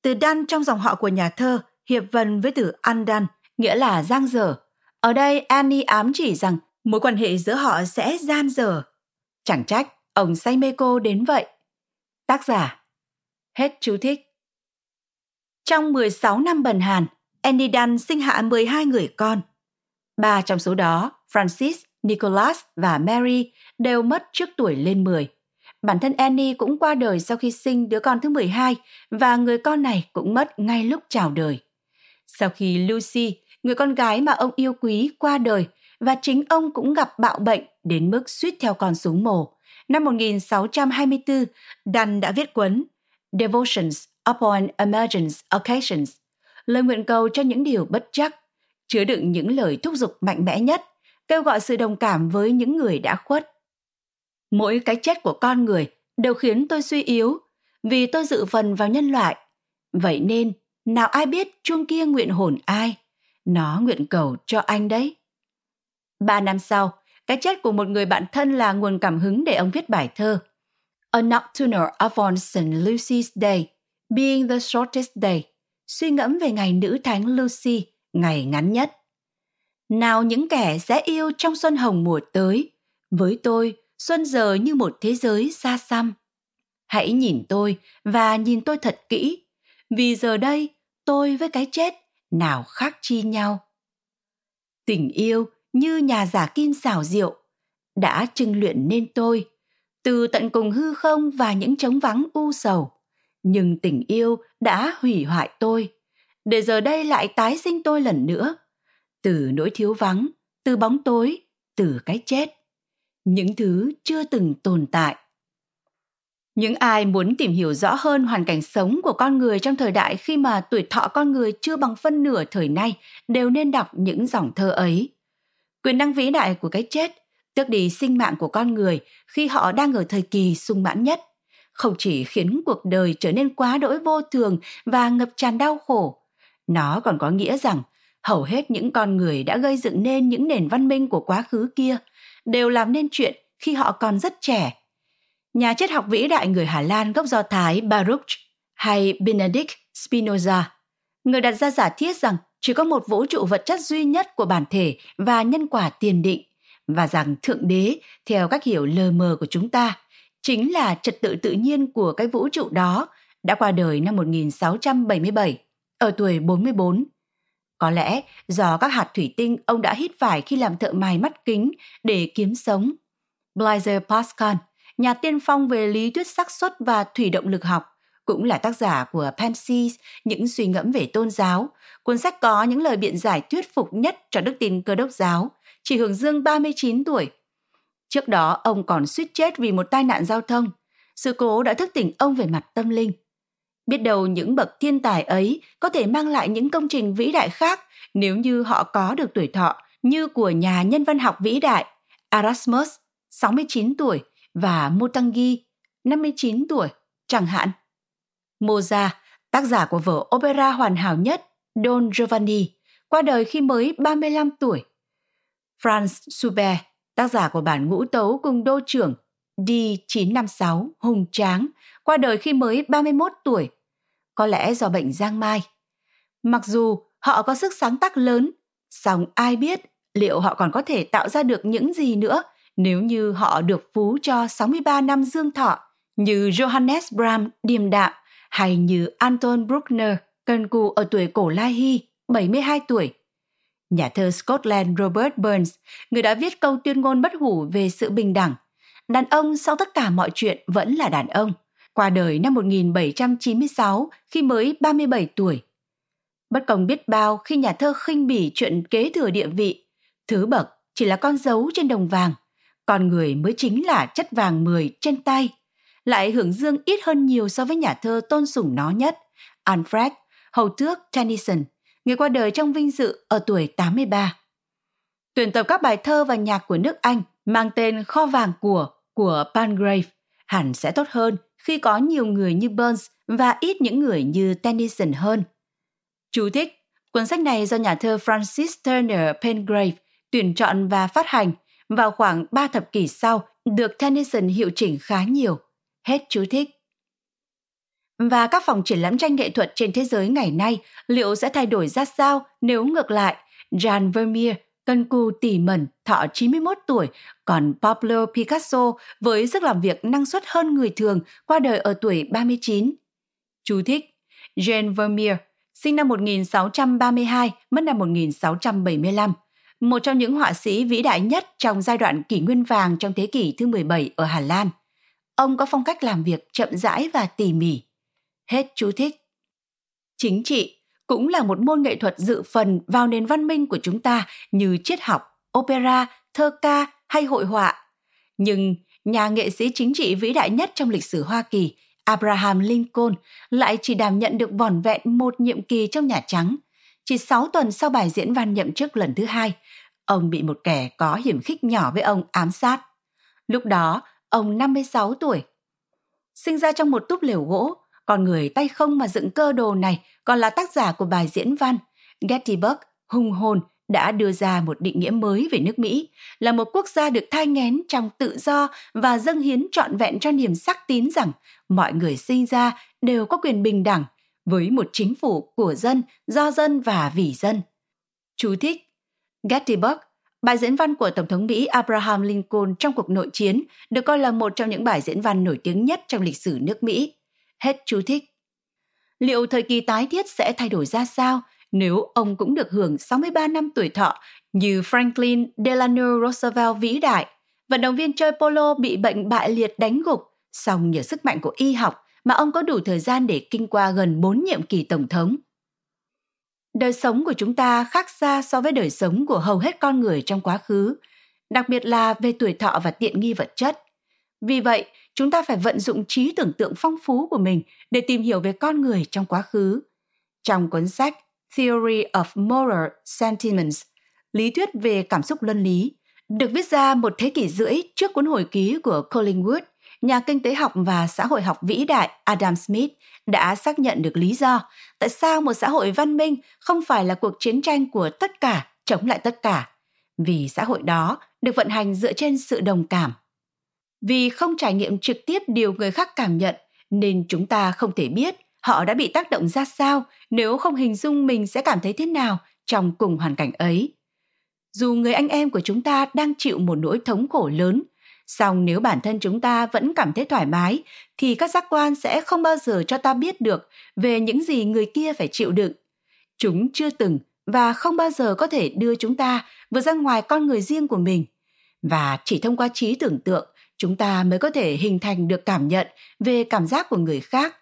Từ Donne trong dòng họ của nhà thơ hiệp vần với từ Anne Donne, nghĩa là giang dở. Ở đây Annie ám chỉ rằng mối quan hệ giữa họ sẽ gian dở. Chẳng trách ông say mê cô đến vậy. Tác giả. Hết chú thích. Trong mười sáu năm bần Hàn, Annie Donne sinh hạ mười hai người con. Ba trong số đó, Francis, Nicholas và Mary, đều mất trước tuổi lên mười. Bản thân Annie cũng qua đời sau khi sinh đứa con thứ mười hai và người con này cũng mất ngay lúc chào đời. Sau khi Lucy, người con gái mà ông yêu quý, qua đời và chính ông cũng gặp bạo bệnh đến mức suýt theo con xuống mồ, năm một nghìn sáu trăm hai mươi tư, Donne đã viết cuốn Devotions Upon Emergent Occasions, lời nguyện cầu cho những điều bất trắc, chứa đựng những lời thúc giục mạnh mẽ nhất, kêu gọi sự đồng cảm với những người đã khuất. Mỗi cái chết của con người đều khiến tôi suy yếu, vì tôi dự phần vào nhân loại. Vậy nên, nào ai biết chuông kia nguyện hồn ai? Nó nguyện cầu cho anh đấy. Ba năm sau, cái chết của một người bạn thân là nguồn cảm hứng để ông viết bài thơ A Nocturnal Upon Saint Lucy's Day, Being the Shortest Day, suy ngẫm về ngày nữ thánh Lucy, ngày ngắn nhất. Nào những kẻ sẽ yêu trong xuân hồng mùa tới, với tôi, xuân giờ như một thế giới xa xăm. Hãy nhìn tôi và nhìn tôi thật kỹ, vì giờ đây tôi với cái chết nào khác chi nhau. Tình yêu như nhà giả kim xảo diệu đã chưng luyện nên tôi, từ tận cùng hư không và những trống vắng u sầu. Nhưng tình yêu đã hủy hoại tôi, để giờ đây lại tái sinh tôi lần nữa, từ nỗi thiếu vắng, từ bóng tối, từ cái chết, những thứ chưa từng tồn tại. Những ai muốn tìm hiểu rõ hơn hoàn cảnh sống của con người trong thời đại khi mà tuổi thọ con người chưa bằng phân nửa thời nay đều nên đọc những dòng thơ ấy. Quyền năng vĩ đại của cái chết tước đi sinh mạng của con người khi họ đang ở thời kỳ sung mãn nhất, không chỉ khiến cuộc đời trở nên quá đỗi vô thường và ngập tràn đau khổ, nó còn có nghĩa rằng hầu hết những con người đã gây dựng nên những nền văn minh của quá khứ kia đều làm nên chuyện khi họ còn rất trẻ. nhà triết học vĩ đại người Hà Lan gốc Do Thái Baruch hay Benedict Spinoza, người đặt ra giả thiết rằng chỉ có một vũ trụ vật chất duy nhất của bản thể và nhân quả tiền định, và rằng Thượng Đế, theo cách hiểu lờ mờ của chúng ta, chính là trật tự tự nhiên của cái vũ trụ đó, đã qua đời năm một nghìn sáu trăm bảy mươi bảy, ở tuổi bốn mươi bốn. Có lẽ do các hạt thủy tinh ông đã hít phải khi làm thợ mài mắt kính để kiếm sống. Blaise Pascal, nhà tiên phong về lý thuyết xác suất và thủy động lực học, cũng là tác giả của Pensies, những suy ngẫm về tôn giáo, cuốn sách có những lời biện giải thuyết phục nhất cho đức tin Cơ đốc giáo, chỉ hưởng dương ba mươi chín tuổi. Trước đó, ông còn suýt chết vì một tai nạn giao thông. Sự cố đã thức tỉnh ông về mặt tâm linh. Biết đâu những bậc thiên tài ấy có thể mang lại những công trình vĩ đại khác nếu như họ có được tuổi thọ như của nhà nhân văn học vĩ đại Erasmus, sáu mươi chín tuổi, và Mutangi, năm mươi chín tuổi, chẳng hạn. Mozart, tác giả của vở opera hoàn hảo nhất Don Giovanni, qua đời khi mới ba mươi lăm tuổi. Franz Schubert, tác giả của bản ngũ tấu cùng đô trưởng D chín năm sáu hùng tráng, qua đời khi mới ba mươi mốt tuổi, có lẽ do bệnh giang mai. Mặc dù họ có sức sáng tác lớn, song ai biết liệu họ còn có thể tạo ra được những gì nữa nếu như họ được phú cho sáu mươi ba năm dương thọ như Johannes Brahms điềm đạm, hay như Anton Bruckner cần cù ở tuổi cổ lai hy, bảy mươi hai tuổi. Nhà thơ Scotland Robert Burns, người đã viết câu tuyên ngôn bất hủ về sự bình đẳng, đàn ông sau tất cả mọi chuyện vẫn là đàn ông, qua đời năm một nghìn bảy trăm chín mươi sáu khi mới ba mươi bảy tuổi. Bất công biết bao khi nhà thơ khinh bỉ chuyện kế thừa địa vị, thứ bậc chỉ là con dấu trên đồng vàng, con người mới chính là chất vàng mười trên tay, lại hưởng dương ít hơn nhiều so với nhà thơ tôn sủng nó nhất, Alfred, hầu tước Tennyson, người qua đời trong vinh dự ở tuổi tám mươi ba. Tuyển tập các bài thơ và nhạc của nước Anh mang tên Kho vàng của của Palgrave hẳn sẽ tốt hơn khi có nhiều người như Burns và ít những người như Tennyson hơn. Chú thích: cuốn sách này do nhà thơ Francis Turner Palgrave tuyển chọn và phát hành vào khoảng ba thập kỷ sau, được Tennyson hiệu chỉnh khá nhiều. Hết chú thích. Và các phòng triển lãm tranh nghệ thuật trên thế giới ngày nay liệu sẽ thay đổi ra sao nếu ngược lại, Jan Vermeer cần cù tỉ mẩn, thọ chín mươi mốt tuổi, còn Pablo Picasso với sức làm việc năng suất hơn người thường, qua đời ở tuổi ba mươi chín. Chú thích: Jean Vermeer, sinh năm một nghìn sáu trăm ba mươi hai, mất năm một nghìn sáu trăm bảy mươi lăm, một trong những họa sĩ vĩ đại nhất trong giai đoạn kỷ nguyên vàng trong thế kỷ thứ mười bảy ở Hà Lan. Ông có phong cách làm việc chậm rãi và tỉ mỉ. Hết chú thích. Chính trị cũng là một môn nghệ thuật dự phần vào nền văn minh của chúng ta như triết học, opera, thơ ca hay hội họa. Nhưng nhà nghệ sĩ chính trị vĩ đại nhất trong lịch sử Hoa Kỳ, Abraham Lincoln, lại chỉ đảm nhận được vỏn vẹn một nhiệm kỳ trong Nhà Trắng. Chỉ sáu tuần sau bài diễn văn nhậm chức lần thứ hai, ông bị một kẻ có hiểm khích nhỏ với ông ám sát. Lúc đó, ông năm mươi sáu tuổi. Sinh ra trong một túp lều gỗ, con người tay không mà dựng cơ đồ này còn là tác giả của bài diễn văn Gettysburg, hùng hồn, đã đưa ra một định nghĩa mới về nước Mỹ, là một quốc gia được thai nghén trong tự do và dâng hiến trọn vẹn cho niềm xác tín rằng mọi người sinh ra đều có quyền bình đẳng, với một chính phủ của dân, do dân và vì dân. Chú thích: Gettysburg, bài diễn văn của Tổng thống Mỹ Abraham Lincoln trong cuộc nội chiến, được coi là một trong những bài diễn văn nổi tiếng nhất trong lịch sử nước Mỹ. Hết chú thích. Liệu thời kỳ tái thiết sẽ thay đổi ra sao nếu ông cũng được hưởng sáu mươi ba năm tuổi thọ như Franklin Delano Roosevelt vĩ đại, vận động viên chơi polo bị bệnh bại liệt đánh gục, song nhờ sức mạnh của y học mà ông có đủ thời gian để kinh qua gần bốn nhiệm kỳ tổng thống. Đời sống của chúng ta khác xa so với đời sống của hầu hết con người trong quá khứ, đặc biệt là về tuổi thọ và tiện nghi vật chất. Vì vậy, chúng ta phải vận dụng trí tưởng tượng phong phú của mình để tìm hiểu về con người trong quá khứ. Trong cuốn sách Theory of Moral Sentiments, lý thuyết về cảm xúc luân lý, được viết ra một thế kỷ rưỡi trước cuốn hồi ký của Collingwood, nhà kinh tế học và xã hội học vĩ đại Adam Smith đã xác nhận được lý do tại sao một xã hội văn minh không phải là cuộc chiến tranh của tất cả chống lại tất cả, vì xã hội đó được vận hành dựa trên sự đồng cảm. Vì không trải nghiệm trực tiếp điều người khác cảm nhận, nên chúng ta không thể biết họ đã bị tác động ra sao nếu không hình dung mình sẽ cảm thấy thế nào trong cùng hoàn cảnh ấy. Dù người anh em của chúng ta đang chịu một nỗi thống khổ lớn, song nếu bản thân chúng ta vẫn cảm thấy thoải mái, thì các giác quan sẽ không bao giờ cho ta biết được về những gì người kia phải chịu đựng. Chúng chưa từng và không bao giờ có thể đưa chúng ta vượt ra ngoài con người riêng của mình. Và chỉ thông qua trí tưởng tượng, chúng ta mới có thể hình thành được cảm nhận về cảm giác của người khác.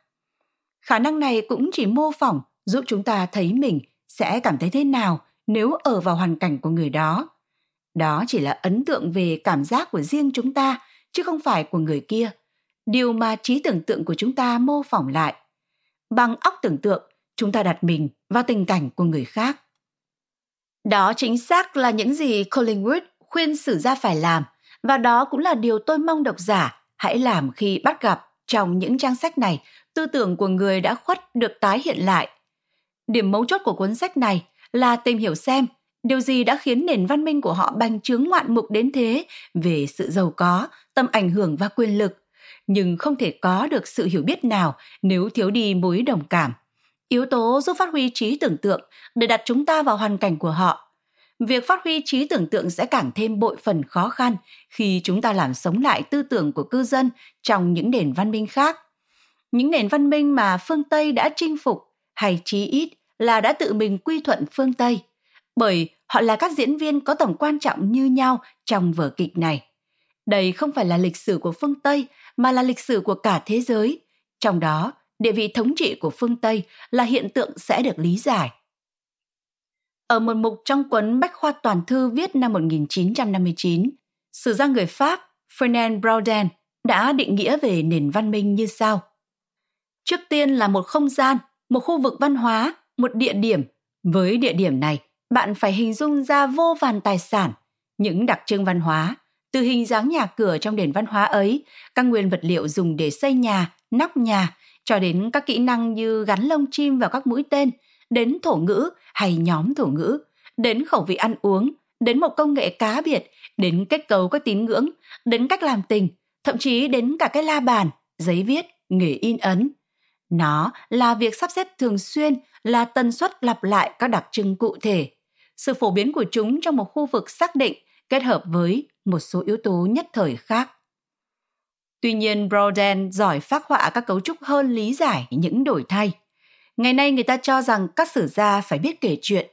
Khả năng này cũng chỉ mô phỏng giúp chúng ta thấy mình sẽ cảm thấy thế nào nếu ở vào hoàn cảnh của người đó. Đó chỉ là ấn tượng về cảm giác của riêng chúng ta, chứ không phải của người kia, điều mà trí tưởng tượng của chúng ta mô phỏng lại. Bằng óc tưởng tượng, chúng ta đặt mình vào tình cảnh của người khác. Đó chính xác là những gì Collingwood khuyên sử gia phải làm, và đó cũng là điều tôi mong độc giả hãy làm khi bắt gặp trong những trang sách này tư tưởng của người đã khuất được tái hiện lại. Điểm mấu chốt của cuốn sách này là tìm hiểu xem điều gì đã khiến nền văn minh của họ bành trướng ngoạn mục đến thế về sự giàu có, tầm ảnh hưởng và quyền lực, nhưng không thể có được sự hiểu biết nào nếu thiếu đi mối đồng cảm, yếu tố giúp phát huy trí tưởng tượng để đặt chúng ta vào hoàn cảnh của họ. Việc phát huy trí tưởng tượng sẽ càng thêm bội phần khó khăn khi chúng ta làm sống lại tư tưởng của cư dân trong những nền văn minh khác. Những nền văn minh mà phương Tây đã chinh phục, hay chí ít là đã tự mình quy thuận phương Tây, bởi họ là các diễn viên có tầm quan trọng như nhau trong vở kịch này. Đây không phải là lịch sử của phương Tây, mà là lịch sử của cả thế giới. Trong đó, địa vị thống trị của phương Tây là hiện tượng sẽ được lý giải. Ở một mục trong cuốn Bách khoa toàn thư viết năm một nghìn chín trăm năm mươi chín, sử gia người Pháp Fernand Braudel đã định nghĩa về nền văn minh như sau. Trước tiên là một không gian, một khu vực văn hóa, một địa điểm. Với địa điểm này, bạn phải hình dung ra vô vàn tài sản, những đặc trưng văn hóa, từ hình dáng nhà cửa trong nền văn hóa ấy, các nguyên vật liệu dùng để xây nhà, nóc nhà, cho đến các kỹ năng như gắn lông chim vào các mũi tên, đến thổ ngữ hay nhóm thổ ngữ, đến khẩu vị ăn uống, đến một công nghệ cá biệt, đến kết cấu các tín ngưỡng, đến cách làm tình, thậm chí đến cả cái la bàn, giấy viết, nghề in ấn. Nó là việc sắp xếp thường xuyên, là tần suất lặp lại các đặc trưng cụ thể. Sự phổ biến của chúng trong một khu vực xác định kết hợp với một số yếu tố nhất thời khác. Tuy nhiên, Braudel giỏi phác họa các cấu trúc hơn lý giải những đổi thay. Ngày nay người ta cho rằng các sử gia phải biết kể chuyện.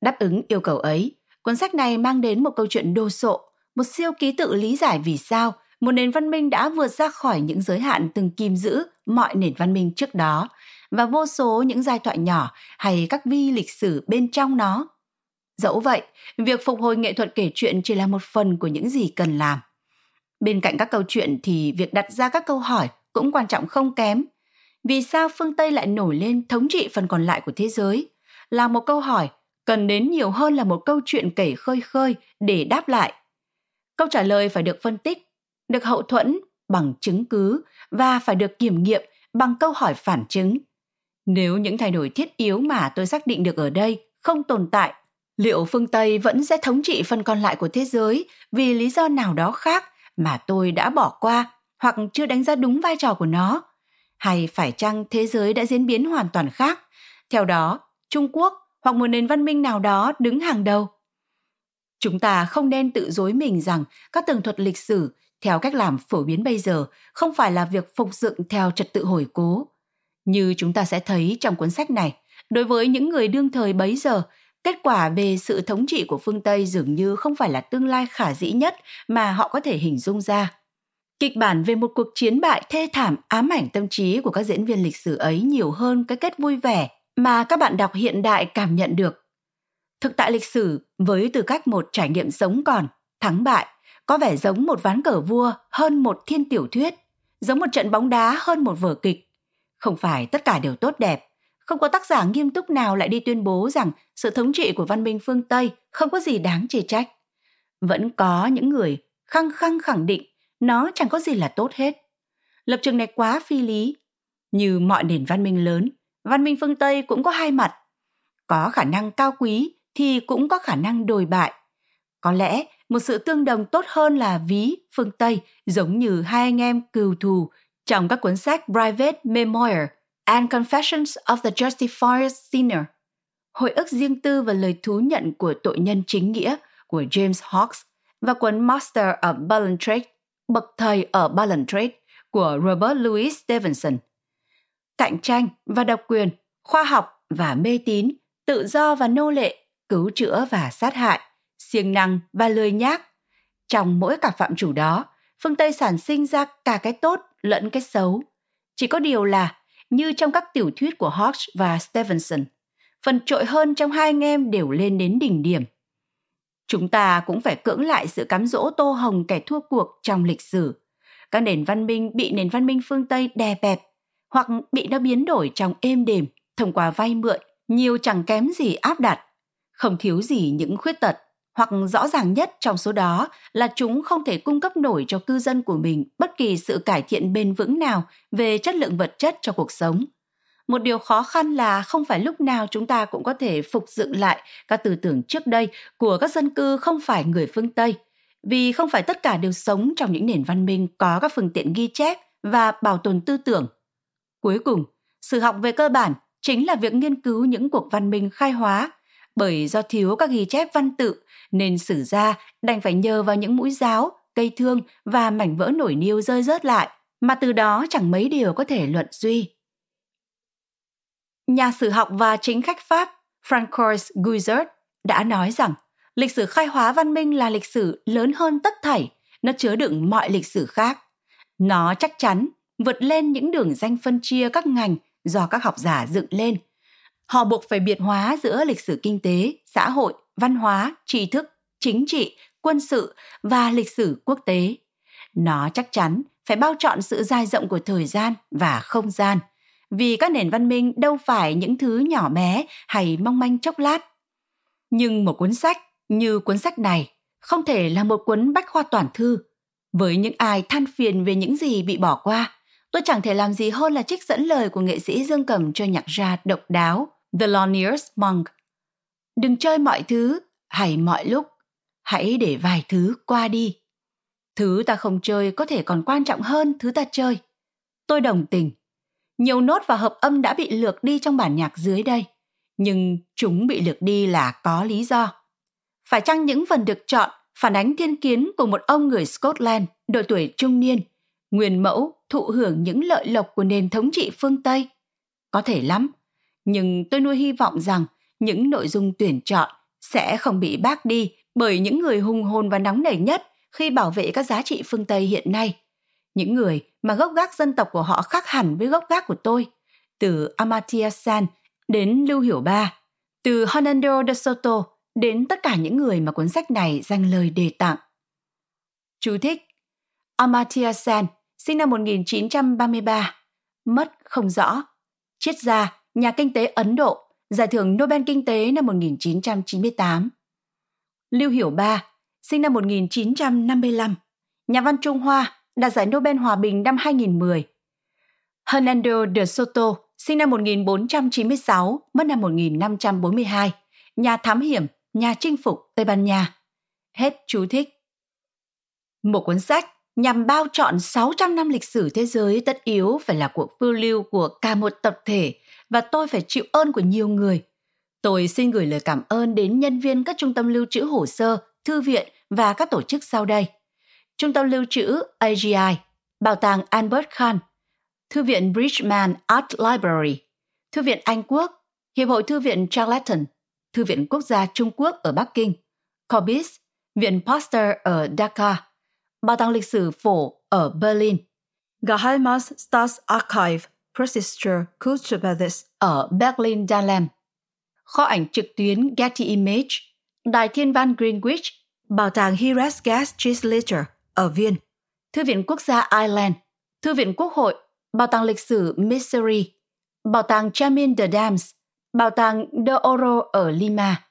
Đáp ứng yêu cầu ấy, cuốn sách này mang đến một câu chuyện đồ sộ, một siêu ký tự lý giải vì sao một nền văn minh đã vượt ra khỏi những giới hạn từng kìm giữ mọi nền văn minh trước đó, và vô số những giai thoại nhỏ hay các vi lịch sử bên trong nó. Dẫu vậy, việc phục hồi nghệ thuật kể chuyện chỉ là một phần của những gì cần làm. Bên cạnh các câu chuyện thì việc đặt ra các câu hỏi cũng quan trọng không kém. Vì sao phương Tây lại nổi lên thống trị phần còn lại của thế giới? Là một câu hỏi cần đến nhiều hơn là một câu chuyện kể khơi khơi để đáp lại. Câu trả lời phải được phân tích, được hậu thuẫn bằng chứng cứ và phải được kiểm nghiệm bằng câu hỏi phản chứng. Nếu những thay đổi thiết yếu mà tôi xác định được ở đây không tồn tại, liệu phương Tây vẫn sẽ thống trị phần còn lại của thế giới vì lý do nào đó khác mà tôi đã bỏ qua hoặc chưa đánh giá đúng vai trò của nó? Hay phải chăng thế giới đã diễn biến hoàn toàn khác? Theo đó, Trung Quốc hoặc một nền văn minh nào đó đứng hàng đầu. Chúng ta không nên tự dối mình rằng các tường thuật lịch sử theo cách làm phổ biến bây giờ không phải là việc phục dựng theo trật tự hồi cố. Như chúng ta sẽ thấy trong cuốn sách này, đối với những người đương thời bấy giờ, kết quả về sự thống trị của phương Tây dường như không phải là tương lai khả dĩ nhất mà họ có thể hình dung ra. Kịch bản về một cuộc chiến bại thê thảm ám ảnh tâm trí của các diễn viên lịch sử ấy nhiều hơn cái kết vui vẻ mà các bạn đọc hiện đại cảm nhận được. Thực tại lịch sử với tư cách một trải nghiệm sống còn, thắng bại, có vẻ giống một ván cờ vua hơn một thiên tiểu thuyết, giống một trận bóng đá hơn một vở kịch. Không phải tất cả đều tốt đẹp, không có tác giả nghiêm túc nào lại đi tuyên bố rằng sự thống trị của văn minh phương Tây không có gì đáng chê trách. Vẫn có những người khăng khăng khẳng định nó chẳng có gì là tốt hết. Lập trường này quá phi lý. Như mọi nền văn minh lớn, văn minh phương Tây cũng có hai mặt. Có khả năng cao quý thì cũng có khả năng đồi bại. Có lẽ Một sự tương đồng tốt hơn là ví phương Tây giống như hai anh em cừu thù trong các cuốn sách Private Memoir and Confessions of the Justified Sinner, hồi ức riêng tư và lời thú nhận của tội nhân chính nghĩa của James Hogg, và cuốn Master of Ballantrae, bậc thầy ở Ballantrae của Robert Louis Stevenson. Cạnh tranh và độc quyền, khoa học và mê tín, tự do và nô lệ, cứu chữa và sát hại, siêng năng và lười nhác. Trong mỗi cả phạm trù đó, phương Tây sản sinh ra cả cái tốt lẫn cái xấu. Chỉ có điều là, như trong các tiểu thuyết của Hogg và Stevenson, phần trội hơn trong hai anh em đều lên đến đỉnh điểm. Chúng ta cũng phải cưỡng lại sự cám dỗ tô hồng kẻ thua cuộc trong lịch sử. Các nền văn minh bị nền văn minh phương Tây đè bẹp, hoặc bị nó biến đổi trong êm đềm, thông qua vay mượn, nhiều chẳng kém gì áp đặt. Không thiếu gì những khuyết tật, hoặc rõ ràng nhất trong số đó là chúng không thể cung cấp nổi cho cư dân của mình bất kỳ sự cải thiện bền vững nào về chất lượng vật chất cho cuộc sống. Một điều khó khăn là không phải lúc nào chúng ta cũng có thể phục dựng lại các tư tưởng trước đây của các dân cư không phải người phương Tây, vì không phải tất cả đều sống trong những nền văn minh có các phương tiện ghi chép và bảo tồn tư tưởng. Cuối cùng, sử học về cơ bản chính là việc nghiên cứu những cuộc văn minh khai hóa, bởi do thiếu các ghi chép văn tự nên sử gia đành phải nhờ vào những mũi giáo, cây thương và mảnh vỡ nổi niêu rơi rớt lại, mà từ đó chẳng mấy điều có thể luận suy. Nhà sử học và chính khách Pháp Francois Guizot đã nói rằng lịch sử khai hóa văn minh là lịch sử lớn hơn tất thảy, nó chứa đựng mọi lịch sử khác. Nó chắc chắn vượt lên những đường danh phân chia các ngành do các học giả dựng lên. Họ buộc phải biệt hóa giữa lịch sử kinh tế, xã hội, văn hóa, tri thức, chính trị, quân sự và lịch sử quốc tế. Nó chắc chắn phải bao trọn sự dai rộng của thời gian và không gian, vì các nền văn minh đâu phải những thứ nhỏ bé hay mong manh chốc lát. Nhưng một cuốn sách như cuốn sách này không thể là một cuốn bách khoa toàn thư. Với những ai than phiền về những gì bị bỏ qua, tôi chẳng thể làm gì hơn là trích dẫn lời của nghệ sĩ dương cầm chơi nhạc jazz độc đáo Thelonious Monk. Đừng chơi mọi thứ hay mọi lúc, hãy để vài thứ qua đi. Thứ ta không chơi có thể còn quan trọng hơn thứ ta chơi. Tôi đồng tình. Nhiều nốt và hợp âm đã bị lược đi trong bản nhạc dưới đây, nhưng chúng bị lược đi là có lý do. Phải chăng những phần được chọn phản ánh thiên kiến của một ông người Scotland độ tuổi trung niên, nguyên mẫu thụ hưởng những lợi lộc của nền thống trị phương Tây? Có thể lắm, nhưng tôi nuôi hy vọng rằng những nội dung tuyển chọn sẽ không bị bác đi bởi những người hùng hồn và nóng nảy nhất khi bảo vệ các giá trị phương Tây hiện nay. Những người mà gốc gác dân tộc của họ khác hẳn với gốc gác của tôi, từ Amartya Sen đến Lưu Hiểu Ba, từ Hernando de Soto đến tất cả những người mà cuốn sách này dành lời đề tặng. Chú thích: Amartya Sen sinh năm một nghìn chín trăm ba mươi ba, mất không rõ, triết gia, nhà kinh tế Ấn Độ, giải thưởng Nobel kinh tế năm một nghìn chín trăm chín mươi tám. Lưu Hiểu Ba sinh năm một nghìn chín trăm năm mươi lăm, nhà văn Trung Hoa, đạt giải Nobel Hòa Bình năm hai nghìn mười. Hernando de Soto, sinh năm một nghìn bốn trăm chín mươi sáu, mất năm một nghìn năm trăm bốn mươi hai, nhà thám hiểm, nhà chinh phục Tây Ban Nha. Hết chú thích. Một cuốn sách nhằm bao trọn sáu trăm năm lịch sử thế giới tất yếu phải là cuộc phiêu lưu của cả một tập thể, và tôi phải chịu ơn của nhiều người. Tôi xin gửi lời cảm ơn đến nhân viên các trung tâm lưu trữ hồ sơ, thư viện và các tổ chức sau đây: Trung tâm lưu trữ a giê i, Bảo tàng Albert Kahn, Thư viện Bridgman Art Library, Thư viện Anh Quốc, Hiệp hội Thư viện Charlatan, Thư viện Quốc gia Trung Quốc ở Bắc Kinh, Corbis, Viện Pasteur ở Dhaka, Bảo tàng lịch sử phổ ở Berlin, Geheimes Staatsarchiv Preußischer Kulturbesitz ở Berlin Dahlem, Kho ảnh trực tuyến Getty Image, Đài Thiên văn Greenwich, Bảo tàng Hildegard-Schleiter ở Viên, Thư viện Quốc gia Ireland, Thư viện Quốc hội, Bảo tàng lịch sử Missouri, Bảo tàng Chemin de Dams, Bảo tàng De Oro ở Lima,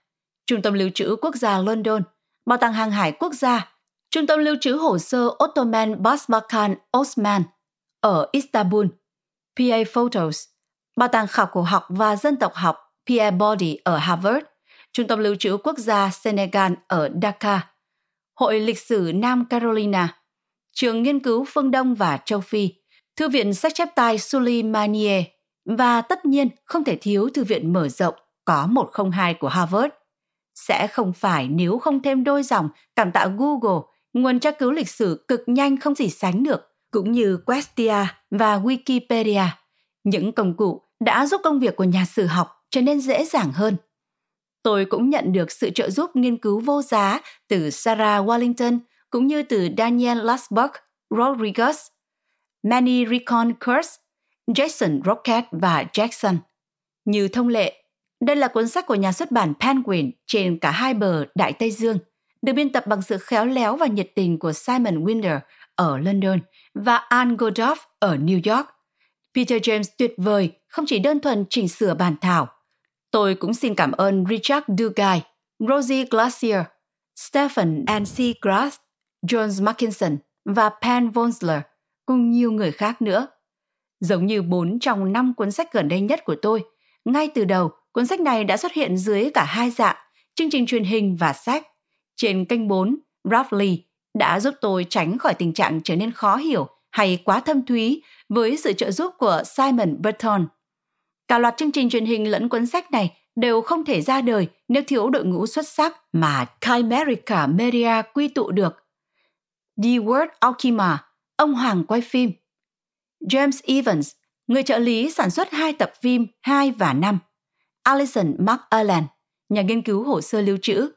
Trung tâm lưu trữ quốc gia London, Bảo tàng hàng hải quốc gia, Trung tâm lưu trữ hồ sơ Ottoman Basbakan Osman ở Istanbul, pê a Photos, Bảo tàng khảo cổ học và dân tộc học Pierre Body ở Harvard, Trung tâm lưu trữ quốc gia Senegal ở Dakar, Hội Lịch sử Nam Carolina, Trường Nghiên cứu Phương Đông và Châu Phi, Thư viện Sách Chép Tay Suleimanier và tất nhiên không thể thiếu Thư viện Mở rộng có một không hai của Harvard. Sẽ không phải nếu không thêm đôi dòng cảm tạ Google, nguồn tra cứu lịch sử cực nhanh không gì sánh được, cũng như Questia và Wikipedia, những công cụ đã giúp công việc của nhà sử học trở nên dễ dàng hơn. Tôi cũng nhận được sự trợ giúp nghiên cứu vô giá từ Sarah Wallington cũng như từ Daniel Lasberg Rodriguez, Manny Ricon Kurtz, Jason Rocket và Jackson. Như thông lệ, đây là cuốn sách của nhà xuất bản Penguin trên cả hai bờ Đại Tây Dương, được biên tập bằng sự khéo léo và nhiệt tình của Simon Winder ở London và Ann Godoff ở New York. Peter James tuyệt vời không chỉ đơn thuần chỉnh sửa bản thảo. Tôi cũng xin cảm ơn Richard Dugay, Rosie Glacier, Stephen N C. Grass, Jones Mackinson và Pan Vonsler, cùng nhiều người khác nữa. Giống như bốn trong năm cuốn sách gần đây nhất của tôi, ngay từ đầu, cuốn sách này đã xuất hiện dưới cả hai dạng, chương trình truyền hình và sách. Trên kênh bốn, Ralph Lee đã giúp tôi tránh khỏi tình trạng trở nên khó hiểu hay quá thâm thúy với sự trợ giúp của Simon Burton. Cả loạt chương trình truyền hình lẫn cuốn sách này đều không thể ra đời nếu thiếu đội ngũ xuất sắc mà Chimerica Media quy tụ được. The Word Alchema, ông hoàng quay phim. James Evans, người trợ lý sản xuất hai tập phim hai và năm. Alison McAllen, nhà nghiên cứu hồ sơ lưu trữ.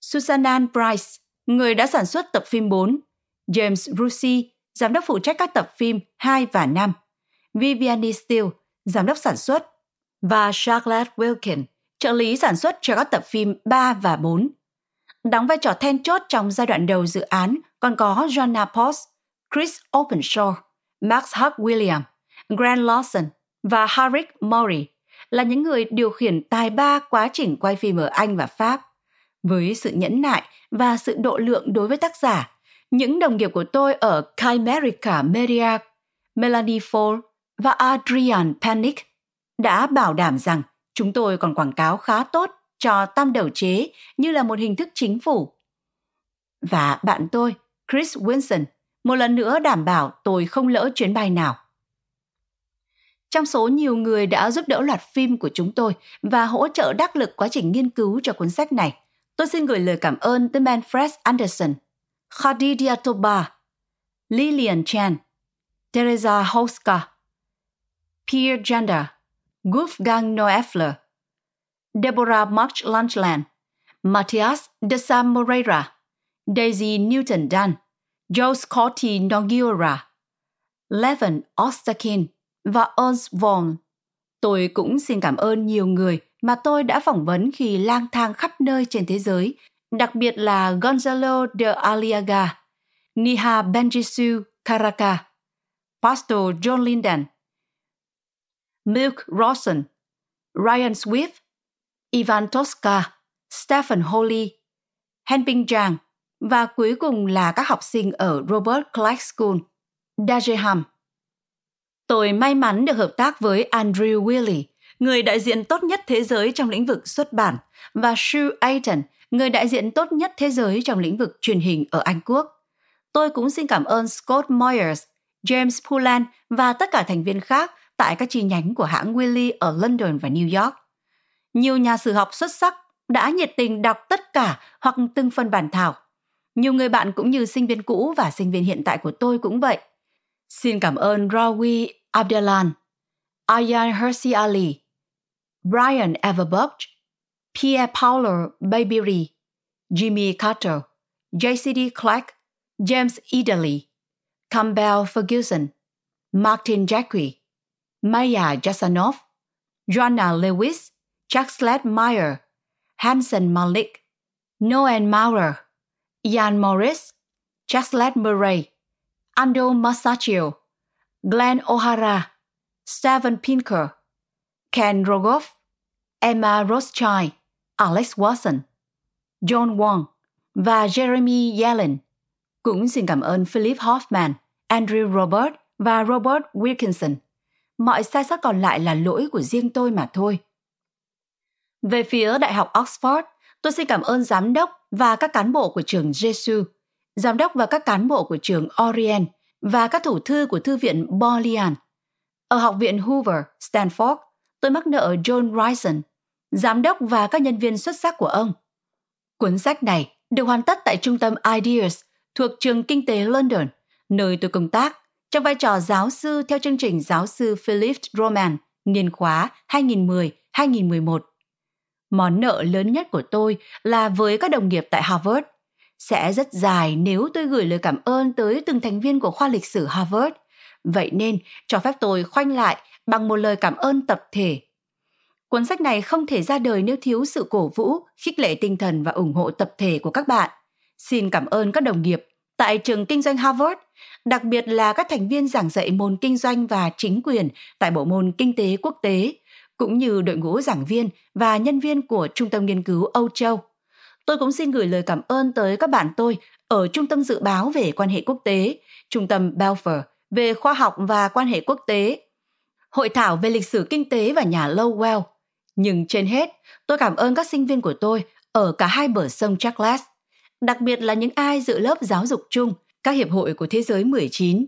Susanna Price, người đã sản xuất tập phim bốn. James Russi, giám đốc phụ trách các tập phim hai và năm. Vivienne Steele, giám đốc sản xuất, và Charlotte Wilkin, trợ lý sản xuất cho các tập phim ba và bốn. Đóng vai trò then chốt trong giai đoạn đầu dự án còn có Joanna Post, Chris Openshaw, Max Hart William, Grant Lawson và Harik Mori là những người điều khiển tài ba quá trình quay phim ở Anh và Pháp. Với sự nhẫn nại và sự độ lượng đối với tác giả, những đồng nghiệp của tôi ở Chimerica Media, Melanie Fall và Adrian Panic đã bảo đảm rằng chúng tôi còn quảng cáo khá tốt cho tam đầu chế như là một hình thức chính phủ. Và bạn tôi, Chris Wilson, một lần nữa đảm bảo tôi không lỡ chuyến bay nào. Trong số nhiều người đã giúp đỡ loạt phim của chúng tôi và hỗ trợ đắc lực quá trình nghiên cứu cho cuốn sách này, tôi xin gửi lời cảm ơn tới Manfred Anderson, Khadidia Toba, Lillian Chan, Teresa Hauska, Pierre Jander, Wolfgang Noeffler, Deborah March Lunchland, Matthias de Sam Moreira, Daisy Newton-Dunn, Joe Scotty Nogueira, Levin Ostakin và Ernst Vaughn. Tôi cũng xin cảm ơn nhiều người mà tôi đã phỏng vấn khi lang thang khắp nơi trên thế giới, đặc biệt là Gonzalo de Aliaga, Neha Benjisu Karaka, Pastor John Linden, Milk Rawson, Ryan Swift, Ivan Tosca, Stephen Holley, Henping Zhang và cuối cùng là các học sinh ở Robert Clark School, Darjeham. Tôi may mắn được hợp tác với Andrew Willey, người đại diện tốt nhất thế giới trong lĩnh vực xuất bản, và Sue Aiton, người đại diện tốt nhất thế giới trong lĩnh vực truyền hình ở Anh Quốc. Tôi cũng xin cảm ơn Scott Moyers, James Pullan và tất cả thành viên khác tại các chi nhánh của hãng Willey ở London và New York. Nhiều nhà sử học xuất sắc đã nhiệt tình đọc tất cả hoặc từng phần bản thảo. Nhiều người bạn cũng như sinh viên cũ và sinh viên hiện tại của tôi cũng vậy. Xin cảm ơn Rawi Abdelan, Ayan Hersi Ali, Brian Everbuch, Pierre Paolo Baybiri, Jimmy Carter, J C D Clark, James Ederle, Campbell Ferguson, Martin Jacqui, Maya Jasanov, Joanna Lewis, Jaxlet Meyer, Hansen Malik, Noel Maurer, Ian Morris, Jaxlet Murray, Ando Masaccio, Glenn O'Hara, Stephen Pinker, Ken Rogoff, Emma Rothschild, Alex Watson, John Wong và Jeremy Yellen. Cũng xin cảm ơn Philip Hoffman, Andrew Robert và Robert Wilkinson. Mọi sai sót còn lại là lỗi của riêng tôi mà thôi. Về phía Đại học Oxford, tôi xin cảm ơn Giám đốc và các cán bộ của trường Jesu, giám đốc và các cán bộ của trường Orient và các thủ thư của Thư viện Bodleian. Ở Học viện Hoover, Stanford, tôi mắc nợ John Rison, giám đốc và các nhân viên xuất sắc của ông. Cuốn sách này được hoàn tất tại trung tâm Ideas thuộc trường kinh tế London, nơi tôi công tác, trong vai trò giáo sư theo chương trình giáo sư Philip Roman, niên khóa hai nghìn mười đến hai nghìn mười một. Món nợ lớn nhất của tôi là với các đồng nghiệp tại Harvard. Sẽ rất dài nếu tôi gửi lời cảm ơn tới từng thành viên của khoa lịch sử Harvard. Vậy nên, cho phép tôi khoanh lại bằng một lời cảm ơn tập thể. Cuốn sách này không thể ra đời nếu thiếu sự cổ vũ, khích lệ tinh thần và ủng hộ tập thể của các bạn. Xin cảm ơn các đồng nghiệp tại trường kinh doanh Harvard, đặc biệt là các thành viên giảng dạy môn kinh doanh và chính quyền tại bộ môn kinh tế quốc tế, cũng như đội ngũ giảng viên và nhân viên của Trung tâm Nghiên cứu Âu Châu. Tôi cũng xin gửi lời cảm ơn tới các bạn tôi ở Trung tâm Dự báo về quan hệ quốc tế, Trung tâm Belfer về khoa học và quan hệ quốc tế, Hội thảo về lịch sử kinh tế và nhà Lowell. Nhưng trên hết, tôi cảm ơn các sinh viên của tôi ở cả hai bờ sông Douglas, đặc biệt là những ai dự lớp giáo dục chung, các hiệp hội của thế giới mười chín.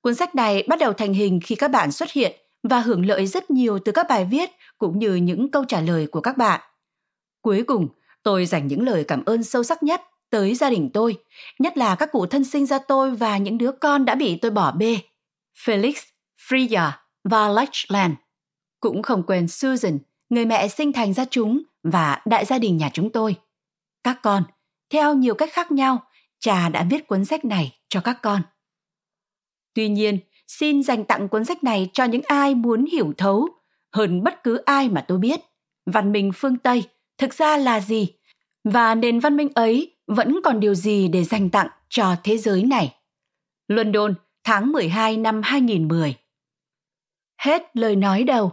Cuốn sách này bắt đầu thành hình khi các bạn xuất hiện và hưởng lợi rất nhiều từ các bài viết cũng như những câu trả lời của các bạn. Cuối cùng, tôi dành những lời cảm ơn sâu sắc nhất tới gia đình tôi, nhất là các cụ thân sinh ra tôi và những đứa con đã bị tôi bỏ bê, Felix, Freya và Lachlan. Cũng không quên Susan, người mẹ sinh thành ra chúng và đại gia đình nhà chúng tôi. Các con, theo nhiều cách khác nhau, cha đã viết cuốn sách này cho các con. Tuy nhiên, xin dành tặng cuốn sách này cho những ai muốn hiểu thấu, hơn bất cứ ai mà tôi biết, văn minh phương Tây thực ra là gì, và nền văn minh ấy vẫn còn điều gì để dành tặng cho thế giới này. London, tháng mười hai năm hai nghìn mười. Hết lời nói đầu.